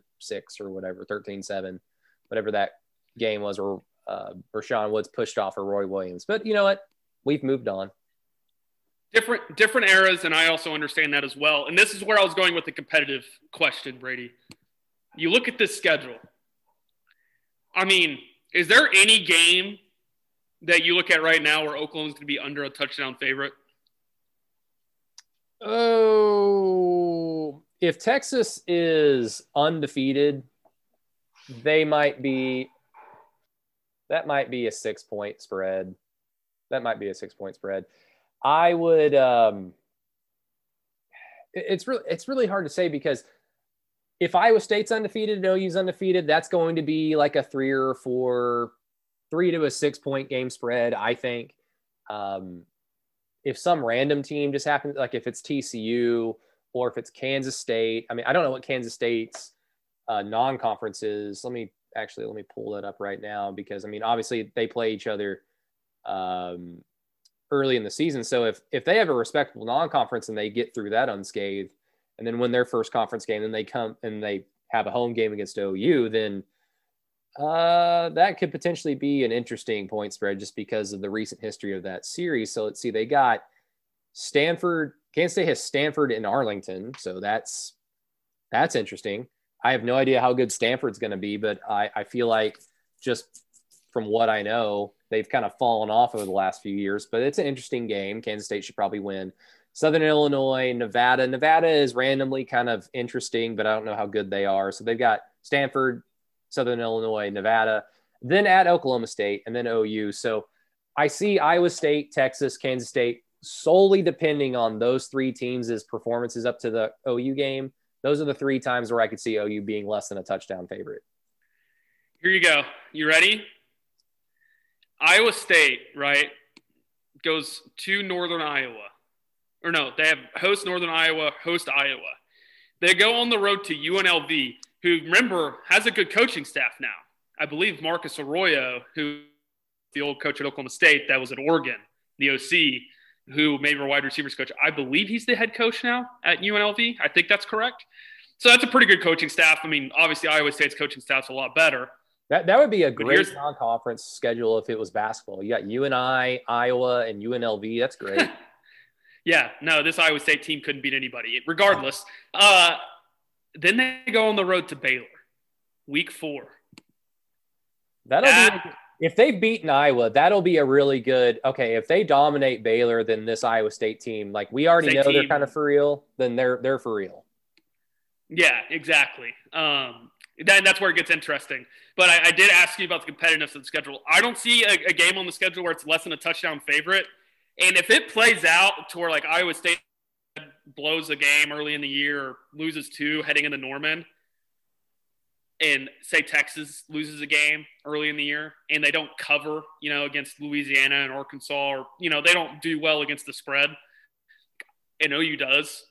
or whatever, 13-7, whatever that game was, where Rashawn Woods pushed off for Roy Williams. But you know what? We've moved on. Different eras, and I also understand that as well. And this is where I was going with the competitive question, Brady. You look at this schedule. I mean, is there any game that you look at right now where Oklahoma's going to be under a touchdown favorite? Oh, if Texas is undefeated, that might be a 6-point spread. I would it's really hard to say, because if Iowa State's undefeated and OU's undefeated, that's going to be like a 3 to a 6-point game spread, I think. If some random team just happens, like if it's TCU or if it's Kansas State. I mean, I don't know what Kansas State's non-conference is. Let me pull that up right now, because I mean, obviously they play each other early in the season. So if they have a respectable non-conference and they get through that unscathed, and then win their first conference game, then they come and they have a home game against OU, then that could potentially be an interesting point spread just because of the recent history of that series. So let's see, they got Stanford. Kansas State has Stanford in Arlington. So that's interesting. I have no idea how good Stanford's going to be, but I feel like just from what I know, they've kind of fallen off over the last few years, but it's an interesting game. Kansas State should probably win. Southern Illinois, Nevada. Nevada is randomly kind of interesting, but I don't know how good they are. So they've got Stanford, Southern Illinois, Nevada, then at Oklahoma State, and then OU. So I see Iowa State, Texas, Kansas State solely depending on those three teams' performances up to the OU game. Those are the three times where I could see OU being less than a touchdown favorite. Here you go. You ready? Iowa State, right, goes to Northern Iowa. Or no, they have host Northern Iowa, host Iowa. They go on the road to UNLV, who, remember, has a good coaching staff now. I believe Marcus Arroyo, who the old coach at Oklahoma State that was at Oregon, the OC, who made a wide receivers coach. I believe he's the head coach now at UNLV. I think that's correct. So that's a pretty good coaching staff. I mean, obviously, Iowa State's coaching staff's a lot better. That would be a great non-conference schedule if it was basketball. You got UNI, Iowa, and UNLV. That's great. Yeah, no, this Iowa State team couldn't beat anybody, regardless. Then they go on the road to Baylor, week 4. That'll be if they've beaten Iowa, that'll be a really good – okay, if they dominate Baylor, then this Iowa State team, like we already know they're kind of for real, then they're for real. Yeah, exactly. That's where it gets interesting. But I did ask you about the competitiveness of the schedule. I don't see a game on the schedule where it's less than a touchdown favorite. And if it plays out to where, like, Iowa State blows a game early in the year or loses 2 heading into Norman, and, say, Texas loses a game early in the year and they don't cover, against Louisiana and Arkansas or, they don't do well against the spread, and OU does,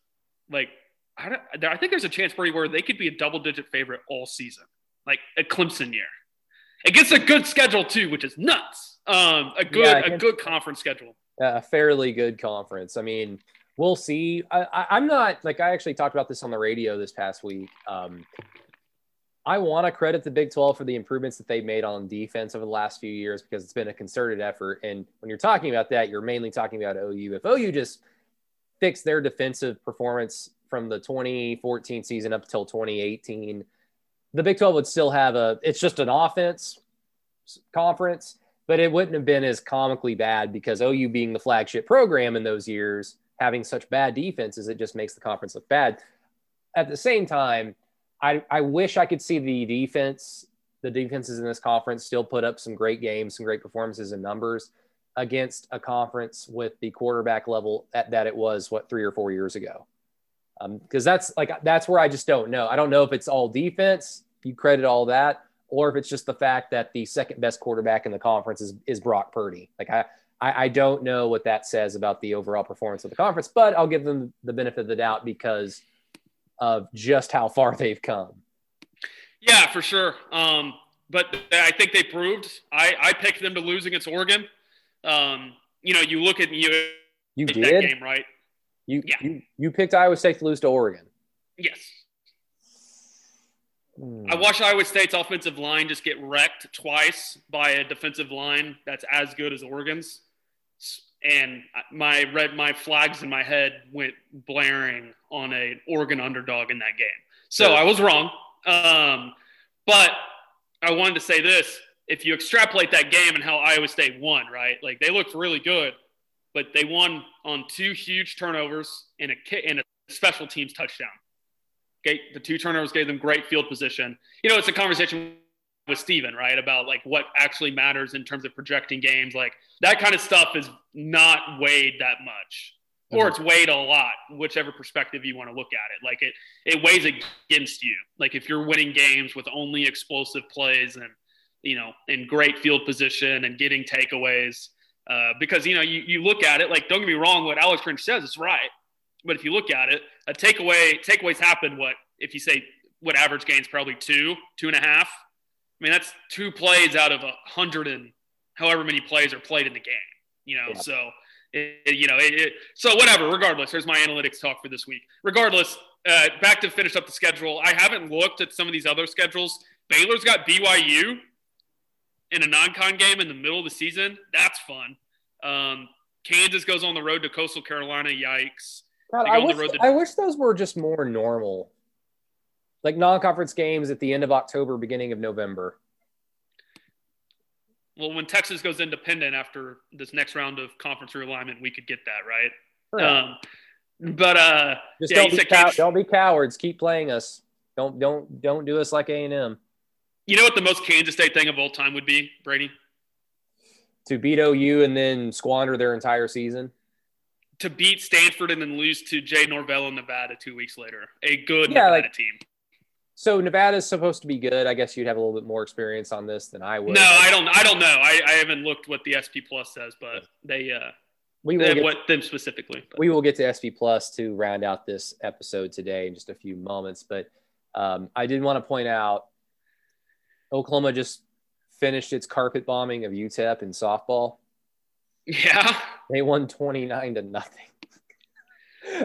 like, I think there's a chance for you where they could be a double-digit favorite all season, like a Clemson year. It gets a good schedule, too, which is nuts. A good conference schedule. A fairly good conference. I mean, we'll see. I'm not – like, I actually talked about this on the radio this past week. I want to credit the Big 12 for the improvements that they've made on defense over the last few years because it's been a concerted effort. And when you're talking about that, you're mainly talking about OU. If OU just fixed their defensive performance from the 2014 season up until 2018, the Big 12 would still have it's just an offense conference, but it wouldn't have been as comically bad because OU being the flagship program in those years, having such bad defenses, it just makes the conference look bad. At the same time, I wish I could see the defenses in this conference still put up some great games, some great performances and numbers against a conference with the quarterback level that it was, 3 or 4 years ago. Because that's where I just don't know. I don't know if it's all defense, you credit all that, or if it's just the fact that the second best quarterback in the conference is Brock Purdy. Like I don't know what that says about the overall performance of the conference, but I'll give them the benefit of the doubt because of just how far they've come. Yeah, for sure. But I think they proved. I picked them to lose against Oregon. You look at you did that game, right? You picked Iowa State to lose to Oregon. Yes. I watched Iowa State's offensive line just get wrecked twice by a defensive line that's as good as Oregon's, and my flags in my head went blaring on an Oregon underdog in that game. So yeah. I was wrong. But I wanted to say this: if you extrapolate that game and how Iowa State won, right? Like they looked really good. But they won on 2 huge turnovers and a special teams touchdown. Okay, the 2 turnovers gave them great field position. It's a conversation with Steven, right, about like what actually matters in terms of projecting games. Like that kind of stuff is not weighed that much, or it's weighed a lot, whichever perspective you want to look at it. Like it weighs against you. Like if you're winning games with only explosive plays and and great field position and getting takeaways. Because, you look at it, like, don't get me wrong, what Alex Grinch says is right. But if you look at it, a takeaways happen, if you say what average gains, probably 2, 2.5. I mean, that's 2 plays out of 100 and however many plays are played in the game, you know? Yeah. So, so whatever, regardless, here's my analytics talk for this week. Regardless, back to finish up the schedule. I haven't looked at some of these other schedules. Baylor's got BYU in a non-con game in the middle of the season. That's fun. Kansas goes on the road to Coastal Carolina. Yikes. God, I wish those were just more normal, like non-conference games at the end of October, beginning of November. Well, when Texas goes independent after this next round of conference realignment, we could get that, right? Sure. Don't be cowards. Keep playing us. Don't do us like A&M. You know what the most Kansas State thing of all time would be, Brady? To beat OU and then squander their entire season. To beat Stanford and then lose to Jay Norvell in Nevada 2 weeks later. A good Nevada team. So Nevada's supposed to be good. I guess you'd have a little bit more experience on this than I would. No, I don't know. I haven't looked what the SP Plus says, but we will get to SP Plus to round out this episode today in just a few moments. But I did want to point out Oklahoma just finished its carpet bombing of UTEP in softball. Yeah. They won 29-0.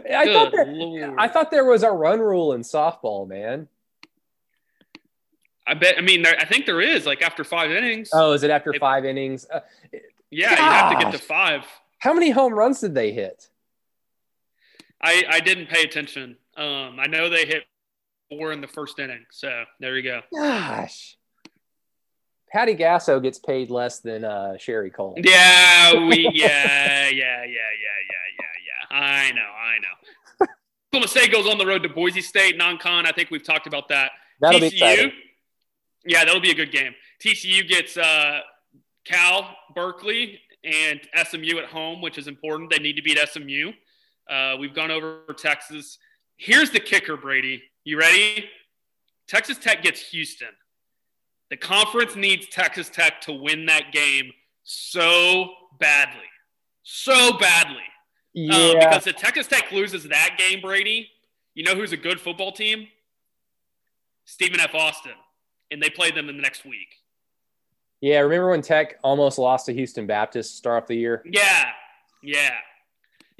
I thought there was a run rule in softball, man. I think there is, like, after 5 innings. Oh, is it after 5 innings? Yeah, gosh. You have to get to 5. How many home runs did they hit? I didn't pay attention. I know they hit 4 in the first inning, so there you go. Gosh. Patty Gasso gets paid less than Sherry Cole. Yeah. I know. Oklahoma State goes on the road to Boise State, non-con. I think we've talked about that. That'll be exciting. Yeah, that'll be a good game. TCU gets Cal, Berkeley, and SMU at home, which is important. They need to beat SMU. We've gone over Texas. Here's the kicker, Brady. You ready? Texas Tech gets Houston. The conference needs Texas Tech to win that game so badly. Yeah. Because if Texas Tech loses that game, Brady, you know who's a good football team? Stephen F. Austin. And they play them in the next week. Yeah, remember when Tech almost lost to Houston Baptist to start off the year? Yeah,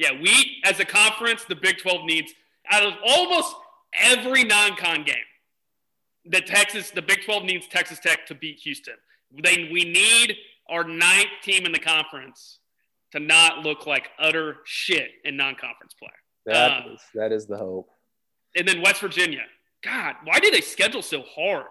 we, as a conference, the Big 12 needs, out of almost every non-con game, the Big 12 needs Texas Tech to beat Houston. We need our 9th team in the conference to not look like utter shit in non-conference play. That is the hope. And then West Virginia. God, why do they schedule so hard?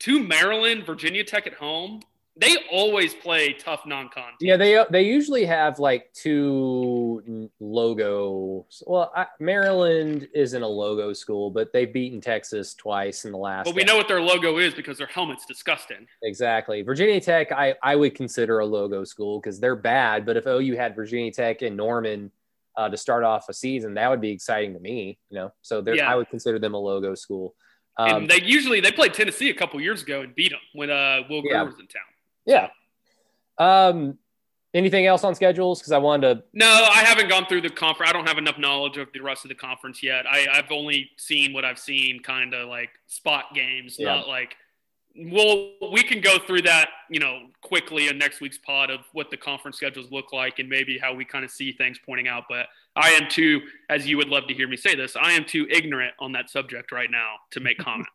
To Maryland, Virginia Tech at home, they always play tough non-con teams. Yeah, they usually have like 2 logos. Well, Maryland isn't a logo school, but they've beaten Texas twice in the last. But we know what their logo is because their helmet's disgusting. Exactly. Virginia Tech, I would consider a logo school because they're bad. But if OU had Virginia Tech and Norman to start off a season, that would be exciting to me. You know, so I would consider them a logo school. And they played Tennessee a couple years ago and beat them when Will Greer was in town. Yeah. Anything else on schedules? Because I wanted to. No, I haven't gone through the conference. I don't have enough knowledge of the rest of the conference yet. I've only seen what I've seen, kind of like spot games. Yeah. Not like. Well, we can go through that, quickly in next week's pod of what the conference schedules look like and maybe how we kind of see things pointing out. But I am too, as you would love to hear me say this, I am too ignorant on that subject right now to make comment.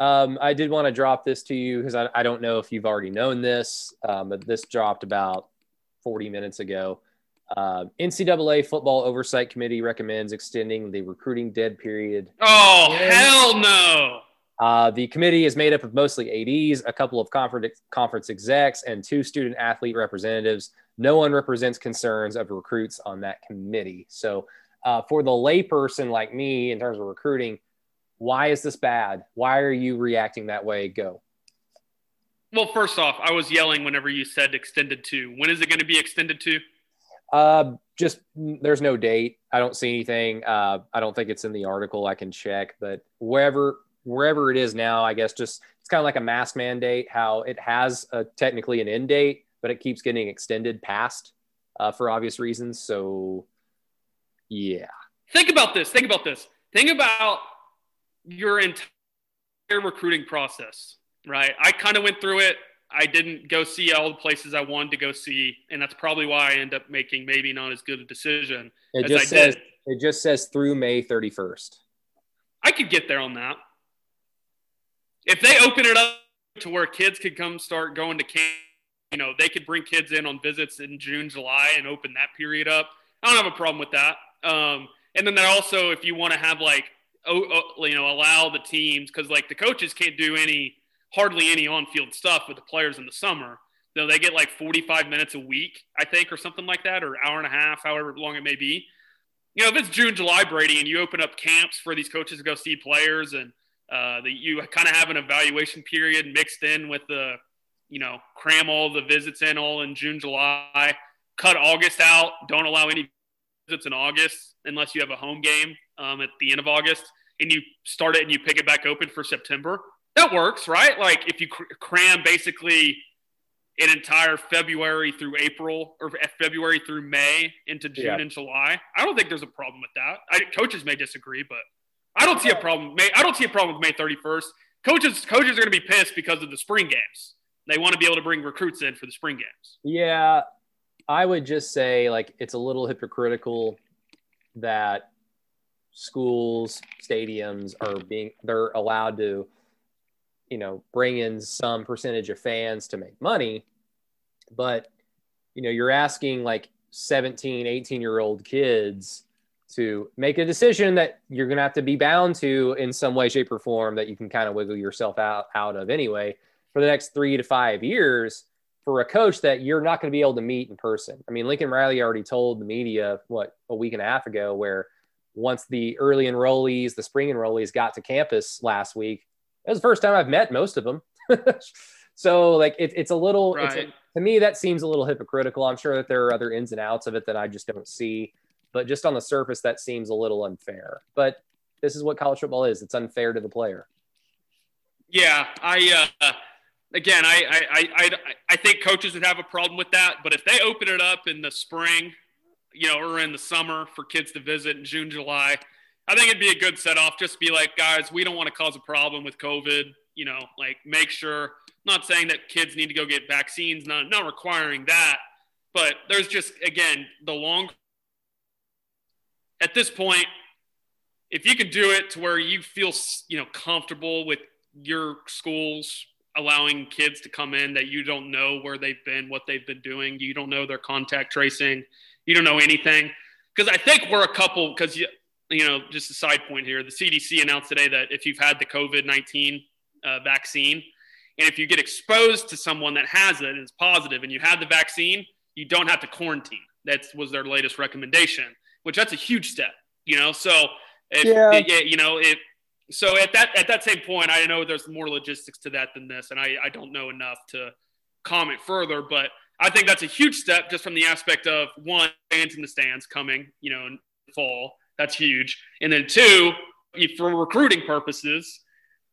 I did want to drop this to you because I don't know if you've already known this, but this dropped about 40 minutes ago. NCAA Football Oversight Committee recommends extending the recruiting dead period. Oh, hell no. The committee is made up of mostly ADs, a couple of conference execs, and 2 student-athlete representatives. No one represents concerns of recruits on that committee. So for the layperson like me in terms of recruiting, why is this bad? Why are you reacting that way? Go. Well, first off, I was yelling whenever you said extended to. When is it going to be extended to? Just there's no date. I don't see anything. I don't think it's in the article. I can check. But wherever it is now, I guess just it's kind of like a mask mandate, how it has technically an end date, but it keeps getting extended past for obvious reasons. So, yeah. Think about this. Think about this. Think about your entire recruiting process, right? I kind of went through it. I didn't go see all the places I wanted to go see, and that's probably why I end up making maybe not as good a decision as I did. It just says through May 31st. I could get there on that. If they open it up to where kids could come start going to camp, you know, they could bring kids in on visits in June, July, and open that period up. I don't have a problem with that. And then there also, if you want to have like, you know, allow the teams, because like the coaches can't do hardly any on-field stuff with the players in the summer. Though they get like 45 minutes a week, I think, or something like that, or an hour and a half, however long it may be. You know, if it's June, July, Brady, and you open up camps for these coaches to go see players, and you kind of have an evaluation period mixed in with the, you know, cram all the visits in all in June, July, cut August out, don't allow any visits in August unless you have a home game at the end of August, and you start it and you pick it back open for September. That works, right? Like if you cram basically an entire February through April or February through May into June and July, I don't think there's a problem with that. Coaches may disagree, but I don't see a problem. I don't see a problem with May 31st. Coaches are going to be pissed because of the spring games. They want to be able to bring recruits in for the spring games. Yeah, I would just say like it's a little hypocritical that schools, stadiums they're allowed to, you know, bring in some percentage of fans to make money, but you know, you're asking like 17, 18-year-old kids to make a decision that you're going to have to be bound to in some way, shape, or form that you can kind of wiggle yourself out of anyway for the next 3 to 5 years for a coach that you're not going to be able to meet in person. I mean, Lincoln Riley already told the media, a week and a half ago, where once the early enrollees, the spring enrollees got to campus last week, it was the first time I've met most of them. So like, it's a little, right. To me, that seems a little hypocritical. I'm sure that there are other ins and outs of it that I just don't see, but just on the surface, that seems a little unfair, but this is what college football is. It's unfair to the player. Yeah. I think coaches would have a problem with that, but if they open it up in the spring, you know, or in the summer for kids to visit in June, July, I think it'd be a good set off. Just be like, guys, we don't want to cause a problem with COVID, you know, like make sure, not saying that kids need to go get vaccines, not requiring that, but there's just, again, at this point, if you can do it to where you feel, you know, comfortable with your schools allowing kids to come in that you don't know where they've been, what they've been doing, you don't know their contact tracing, you don't know anything. Because I think we're you know, just a side point here, the CDC announced today that if you've had the COVID-19 vaccine, and if you get exposed to someone that has it and is positive and you have the vaccine, you don't have to quarantine. That was their latest recommendation, which that's a huge step, you know? So, at that same point, I know there's more logistics to that than this, and I don't know enough to comment further, but I think that's a huge step just from the aspect of, one, fans in the stands coming, you know, in the fall. That's huge. And then two, for recruiting purposes,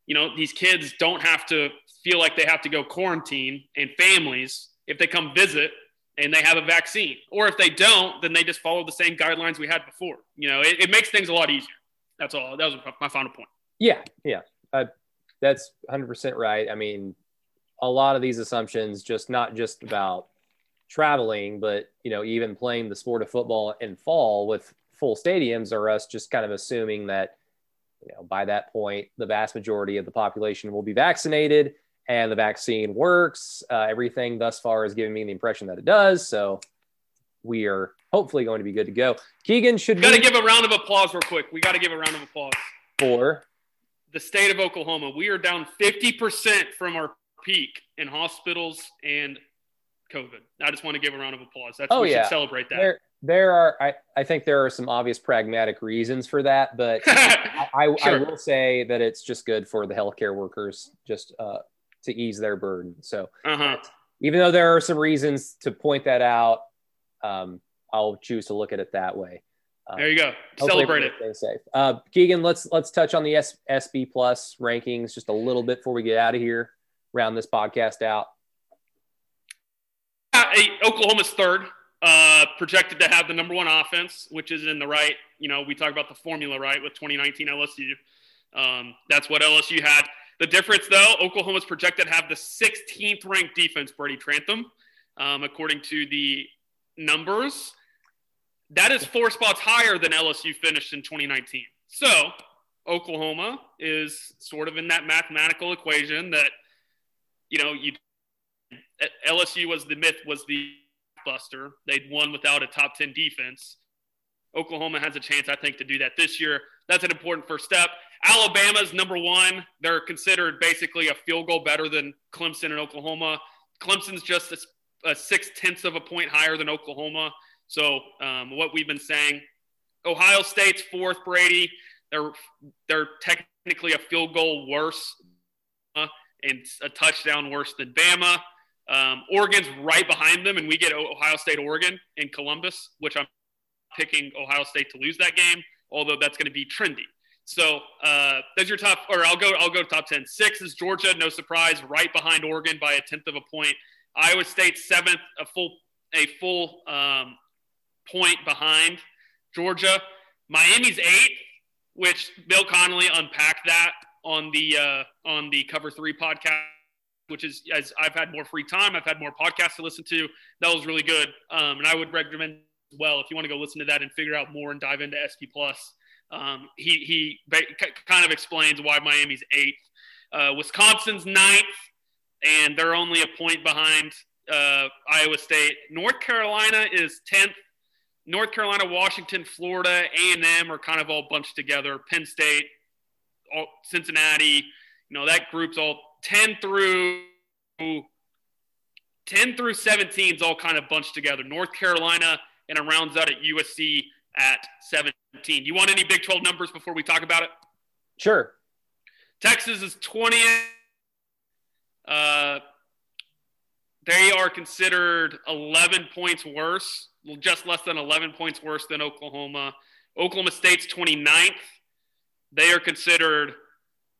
you know, these kids don't have to feel like they have to go quarantine, and families, if they come visit and they have a vaccine, or if they don't, then they just follow the same guidelines we had before. You know, it makes things a lot easier. That's all. That was my final point. Yeah. That's 100% right. I mean, a lot of these assumptions, just not just about traveling, but, you know, even playing the sport of football in fall with full stadiums, are us just kind of assuming that, you know, by that point, the vast majority of the population will be vaccinated and the vaccine works. Everything thus far is giving me the impression that it does. So we are hopefully going to be good to go. Keegan, give a round of applause real quick. We got to give a round of applause for the state of Oklahoma. We are down 50% from our peak in hospitals and COVID. I just want to give a round of applause. We should celebrate that. I think there are some obvious pragmatic reasons for that, but I will say that it's just good for the healthcare workers just to ease their burden. So even though there are some reasons to point that out, I'll choose to look at it that way. There you go. Celebrate it. Stay safe. Keegan, let's touch on the SB Plus rankings just a little bit before we get out of here, round this podcast out. Oklahoma's third. projected to have the number one offense, which is in the right. You know, we talk about the formula, right, with 2019 LSU. That's what LSU had. The difference, though, Oklahoma's projected to have the 16th ranked defense, Brady Trantham, according to the numbers. That is 4 spots higher than LSU finished in 2019. So Oklahoma is sort of in that mathematical equation that, you know, you LSU was the myth, was the buster. They'd won without a top 10 defense. Oklahoma has a chance, I think, to do that this year. That's an important first step. Alabama's number one. They're considered basically a field goal better than Clemson and Oklahoma. Clemson's just a 0.6 of a point higher than Oklahoma. So what we've been saying, Ohio State's fourth, Brady. They're technically a field goal worse and a touchdown worse than Bama. Oregon's right behind them, and we get Ohio State, Oregon in Columbus, which I'm picking Ohio State to lose that game, although that's going to be trendy. So that's your top, or I'll go top 10. 6 is Georgia, no surprise, right behind Oregon by 0.1 of a point. Iowa State 7th, a full point behind Georgia. Miami's 8th, which Bill Connolly unpacked that on the Cover 3 podcast, which is, as I've had more free time, I've had more podcasts to listen to. That was really good. And I would recommend as well, if you want to go listen to that and figure out more and dive into SP Plus. He kind of explains why Miami's 8th. Wisconsin's 9th, and they're only a point behind Iowa State. North Carolina is 10th. North Carolina, Washington, Florida, A&M are kind of all bunched together. Penn State, Cincinnati, you know, that group's all 10 through 17 is all kind of bunched together. North Carolina, and it rounds out at USC at 17. You want any Big 12 numbers before we talk about it? Sure. Texas is 20th. They are considered 11 points worse, just less than 11 points worse than Oklahoma. Oklahoma State's 29th. They are considered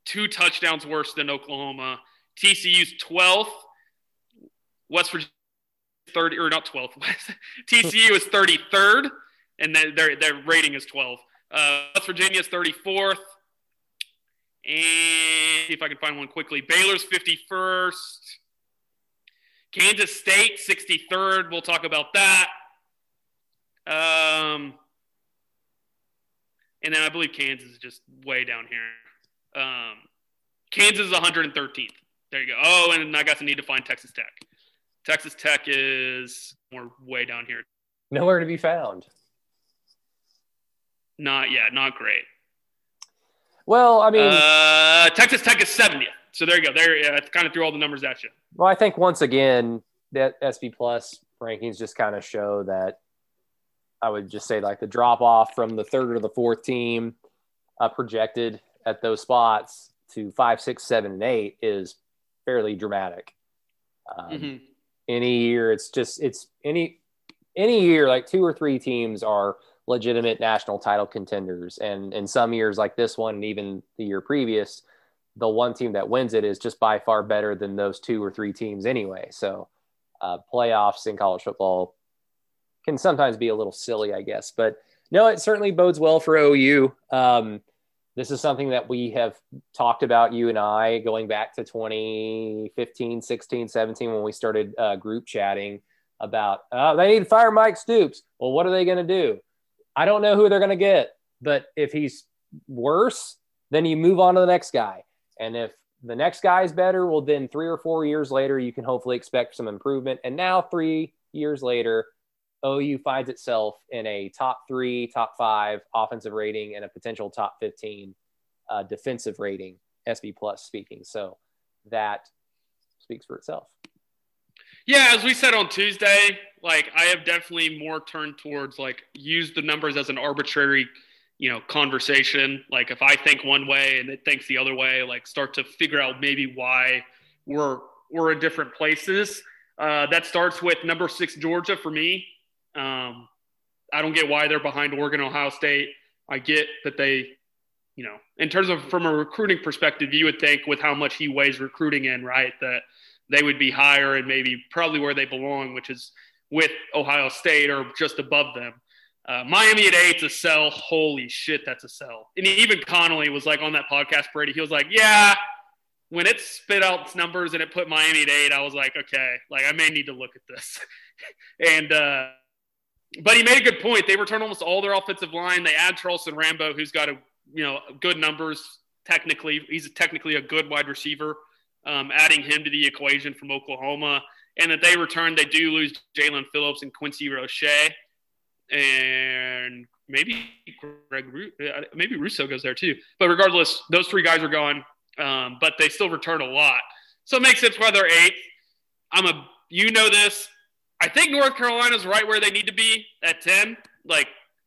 2 touchdowns worse than Oklahoma. TCU's 12th. West Virginia 30, or not 12th. TCU is 33rd, and their rating is 12. West Virginia's 34th. And see if I can find one quickly. Baylor's 51st. Kansas State 63rd. We'll talk about that. And then I believe Kansas is just way down here. Kansas is 113th. There you go. Oh, and I guess I need to find Texas Tech. Texas Tech is more way down here. Nowhere to be found. Not great. Well, I mean, Texas Tech is 70th. So there you go. There, I kind of threw all the numbers at you. Well, I think once again that SB Plus rankings just kind of show that. I would just say like the drop off from the third or the fourth team projected at those spots to 5, 6, 7, and 8 is fairly dramatic. Any year, any year, like 2 or 3 teams are legitimate national title contenders. And in some years like this one, and even the year previous, the one team that wins it is just by far better than those 2 or 3 teams anyway. So playoffs in college football can sometimes be a little silly, I guess. But no, it certainly bodes well for OU. This is something that we have talked about, you and I, going back to 2015, 16, 17, when we started group chatting about, they need to fire Mike Stoops. Well, what are they going to do? I don't know who they're going to get. But if he's worse, then you move on to the next guy. And if the next guy is better, well, then 3 or 4 years later, you can hopefully expect some improvement. And now 3 years later, OU finds itself in a top 3, top 5 offensive rating and a potential top 15 defensive rating, SB Plus speaking. So that speaks for itself. Yeah, as we said on Tuesday, like I have definitely more turned towards like use the numbers as an arbitrary, you know, conversation. Like if I think one way and it thinks the other way, like start to figure out maybe why we're in different places. That starts with number 6, Georgia for me. I don't get why they're behind Oregon, Ohio State. I get that they, you know, in terms of from a recruiting perspective, you would think with how much he weighs recruiting in, right, that they would be higher and maybe probably where they belong, which is with Ohio State or just above them. Miami at 8's a sell. Holy shit, that's a sell. And even Connolly was like on that podcast, Brady, he was like, yeah, when it spit out its numbers and it put Miami at 8, I was like, okay, like I may need to look at this. But he made a good point. They return almost all their offensive line. They add Charleston Rambo, who's got good numbers. Technically, he's technically a good wide receiver. Adding him to the equation from Oklahoma, and that they return, they do lose Jalen Phillips and Quincy Roche, and maybe Russo goes there too. But regardless, those three guys are gone. But they still return a lot, so it makes sense why they're 8th. I think North Carolina's right where they need to be at 10. But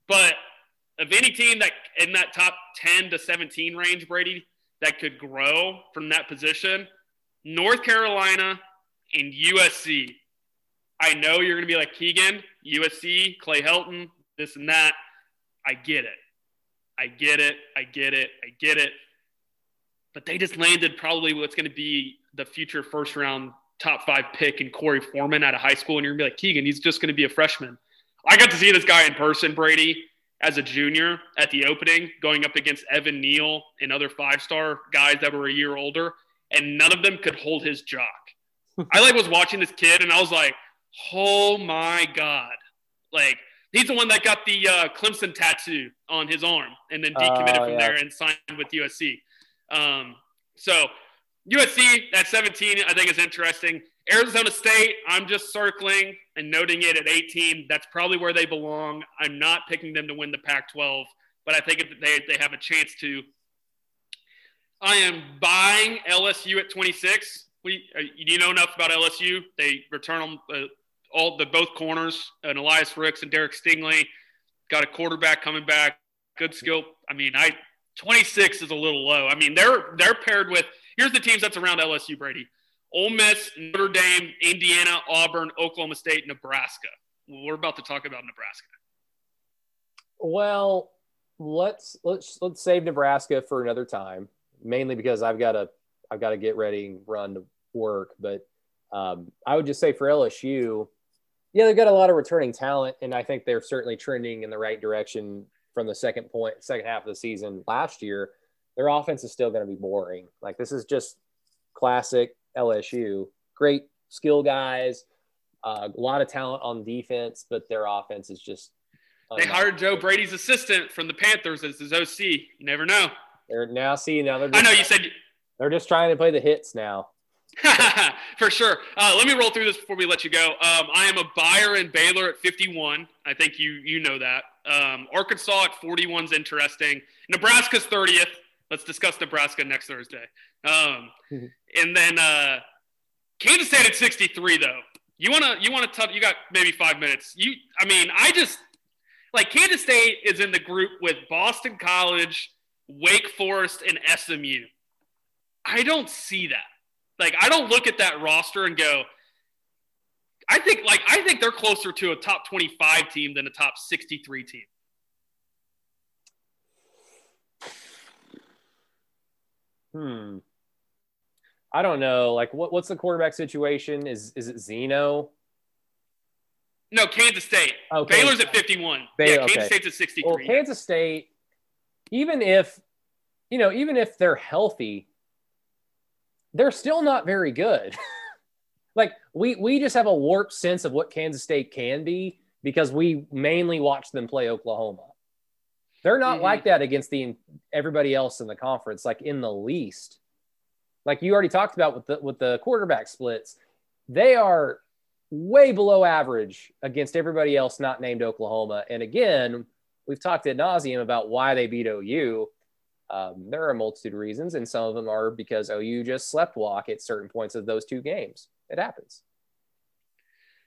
of any team that in that top 10 to 17 range, Brady, that could grow from that position, North Carolina and USC. I know you're going to be like, Keegan, USC, Clay Helton, this and that. I get it. But they just landed probably what's going to be the future first-round top 5 pick in Corey Foreman out of high school, and you're going to be like, Keegan, he's just going to be a freshman. I got to see this guy in person, Brady, as a junior at the opening, going up against Evan Neal and other 5-star guys that were a year older, and none of them could hold his jock. I was watching this kid, and I was like, oh, my God. He's the one that got the Clemson tattoo on his arm and then decommitted from there and signed with USC. So USC at 17, I think, is interesting. Arizona State, I'm just circling and noting it at 18. That's probably where they belong. I'm not picking them to win the Pac-12, but I think if they have a chance to. I am buying LSU at 26. You know enough about LSU. They return them, both corners, and Elias Ricks and Derek Stingley. Got a quarterback coming back. Good skill. 26 is a little low. They're paired with – here's the teams that's around LSU, Brady. Ole Miss, Notre Dame, Indiana, Auburn, Oklahoma State, Nebraska. We're about to talk about Nebraska. Well, let's save Nebraska for another time, mainly because I've got to get ready and run to work. But I would just say for LSU, yeah, they've got a lot of returning talent, and I think they're certainly trending in the right direction from the second half of the season last year. Their offense is still going to be boring. This is just classic LSU. Great skill guys, a lot of talent on defense, but their offense is just unmatched. They hired Joe Brady's assistant from the Panthers as his OC. You never know. They're now seeing now. I know you said they're just trying to play the hits now. For sure. Let me roll through this before we let you go. I am a buyer in Baylor at 51. I think you know that. Arkansas at 41 is interesting. Nebraska's 30th. Let's discuss Nebraska next Thursday. And then Kansas State at 63, though. You got maybe 5 minutes. Kansas State is in the group with Boston College, Wake Forest, and SMU. I don't see that. I don't look at that roster and go, I think they're closer to a top 25 team than a top 63 team. I don't know. What's the quarterback situation? Is it Zeno? No, Kansas State. Okay. Baylor's at 51. Kansas State's at 63. Well, Kansas State, even if they're healthy, they're still not very good. We just have a warped sense of what Kansas State can be because we mainly watch them play Oklahoma. They're not like that against everybody else in the conference, in the least. You already talked about with the quarterback splits, they are way below average against everybody else not named Oklahoma. And again, we've talked ad nauseum about why they beat OU. There are a multitude of reasons, and some of them are because OU just sleptwalk at certain points of those two games. It happens.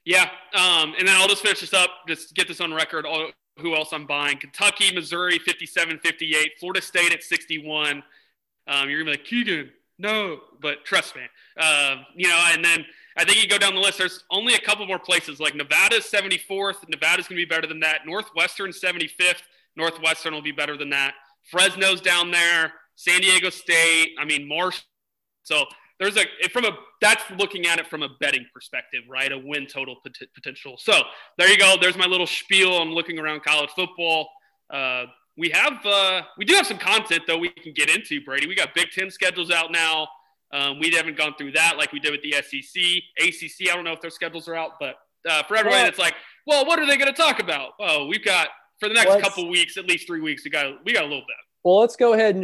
Yeah, and then I'll just finish this up, just get this on record, who else I'm buying. Kentucky, Missouri, 57, 58, Florida State at 61. You're going to be like, Keegan, no, but trust me. And then I think you go down the list, there's only a couple more places, Nevada's 74th, Nevada's going to be better than that, Northwestern 75th, Northwestern will be better than that. Fresno's down there, San Diego State, Marshall. So there's a that's looking at it from a betting perspective, right? A win total potential. So there you go. There's my little spiel on looking around college football. We do have some content though we can get into, Brady. We got Big Ten schedules out now. We haven't gone through that like we did with the SEC, ACC. I don't know if their schedules are out, but for everyone that's like, well, what are they going to talk about? Oh, we've got for the next couple weeks, at least 3 weeks, we got a little bit. Well, let's go ahead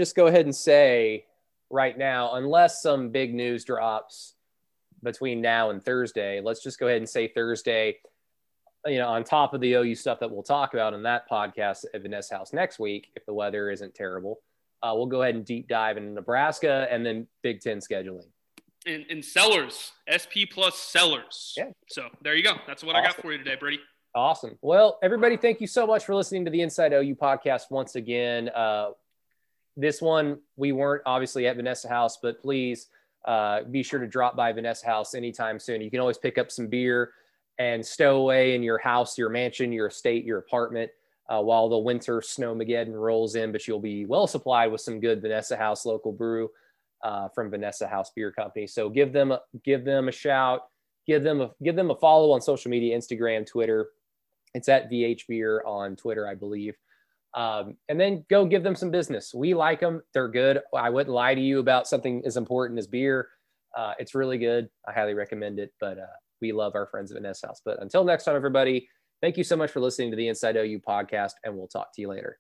and say right now, unless some big news drops between now and Thursday, let's just go ahead and say Thursday, you know, on top of the OU stuff that we'll talk about on that podcast at Vanessa House next week, if the weather isn't terrible, we'll go ahead and deep dive into Nebraska and then Big Ten scheduling. And Sellers, SP plus Sellers. Yeah. So there you go. That's what I got for you today, Brady. Awesome. Well, everybody, thank you so much for listening to the Inside OU podcast once again. This one, we weren't obviously at Vanessa House, but please be sure to drop by Vanessa House anytime soon. You can always pick up some beer and stow away in your house, your mansion, your estate, your apartment while the winter snowmageddon rolls in, but you'll be well supplied with some good Vanessa House local brew from Vanessa House Beer Company. So give them a shout, give them a follow on social media, Instagram, Twitter. It's at VH Beer on Twitter, I believe. And then go give them some business. We like them. They're good. I wouldn't lie to you about something as important as beer. It's really good. I highly recommend it, but we love our friends at Vanessa House. But until next time, everybody, thank you so much for listening to the Inside OU podcast, and we'll talk to you later.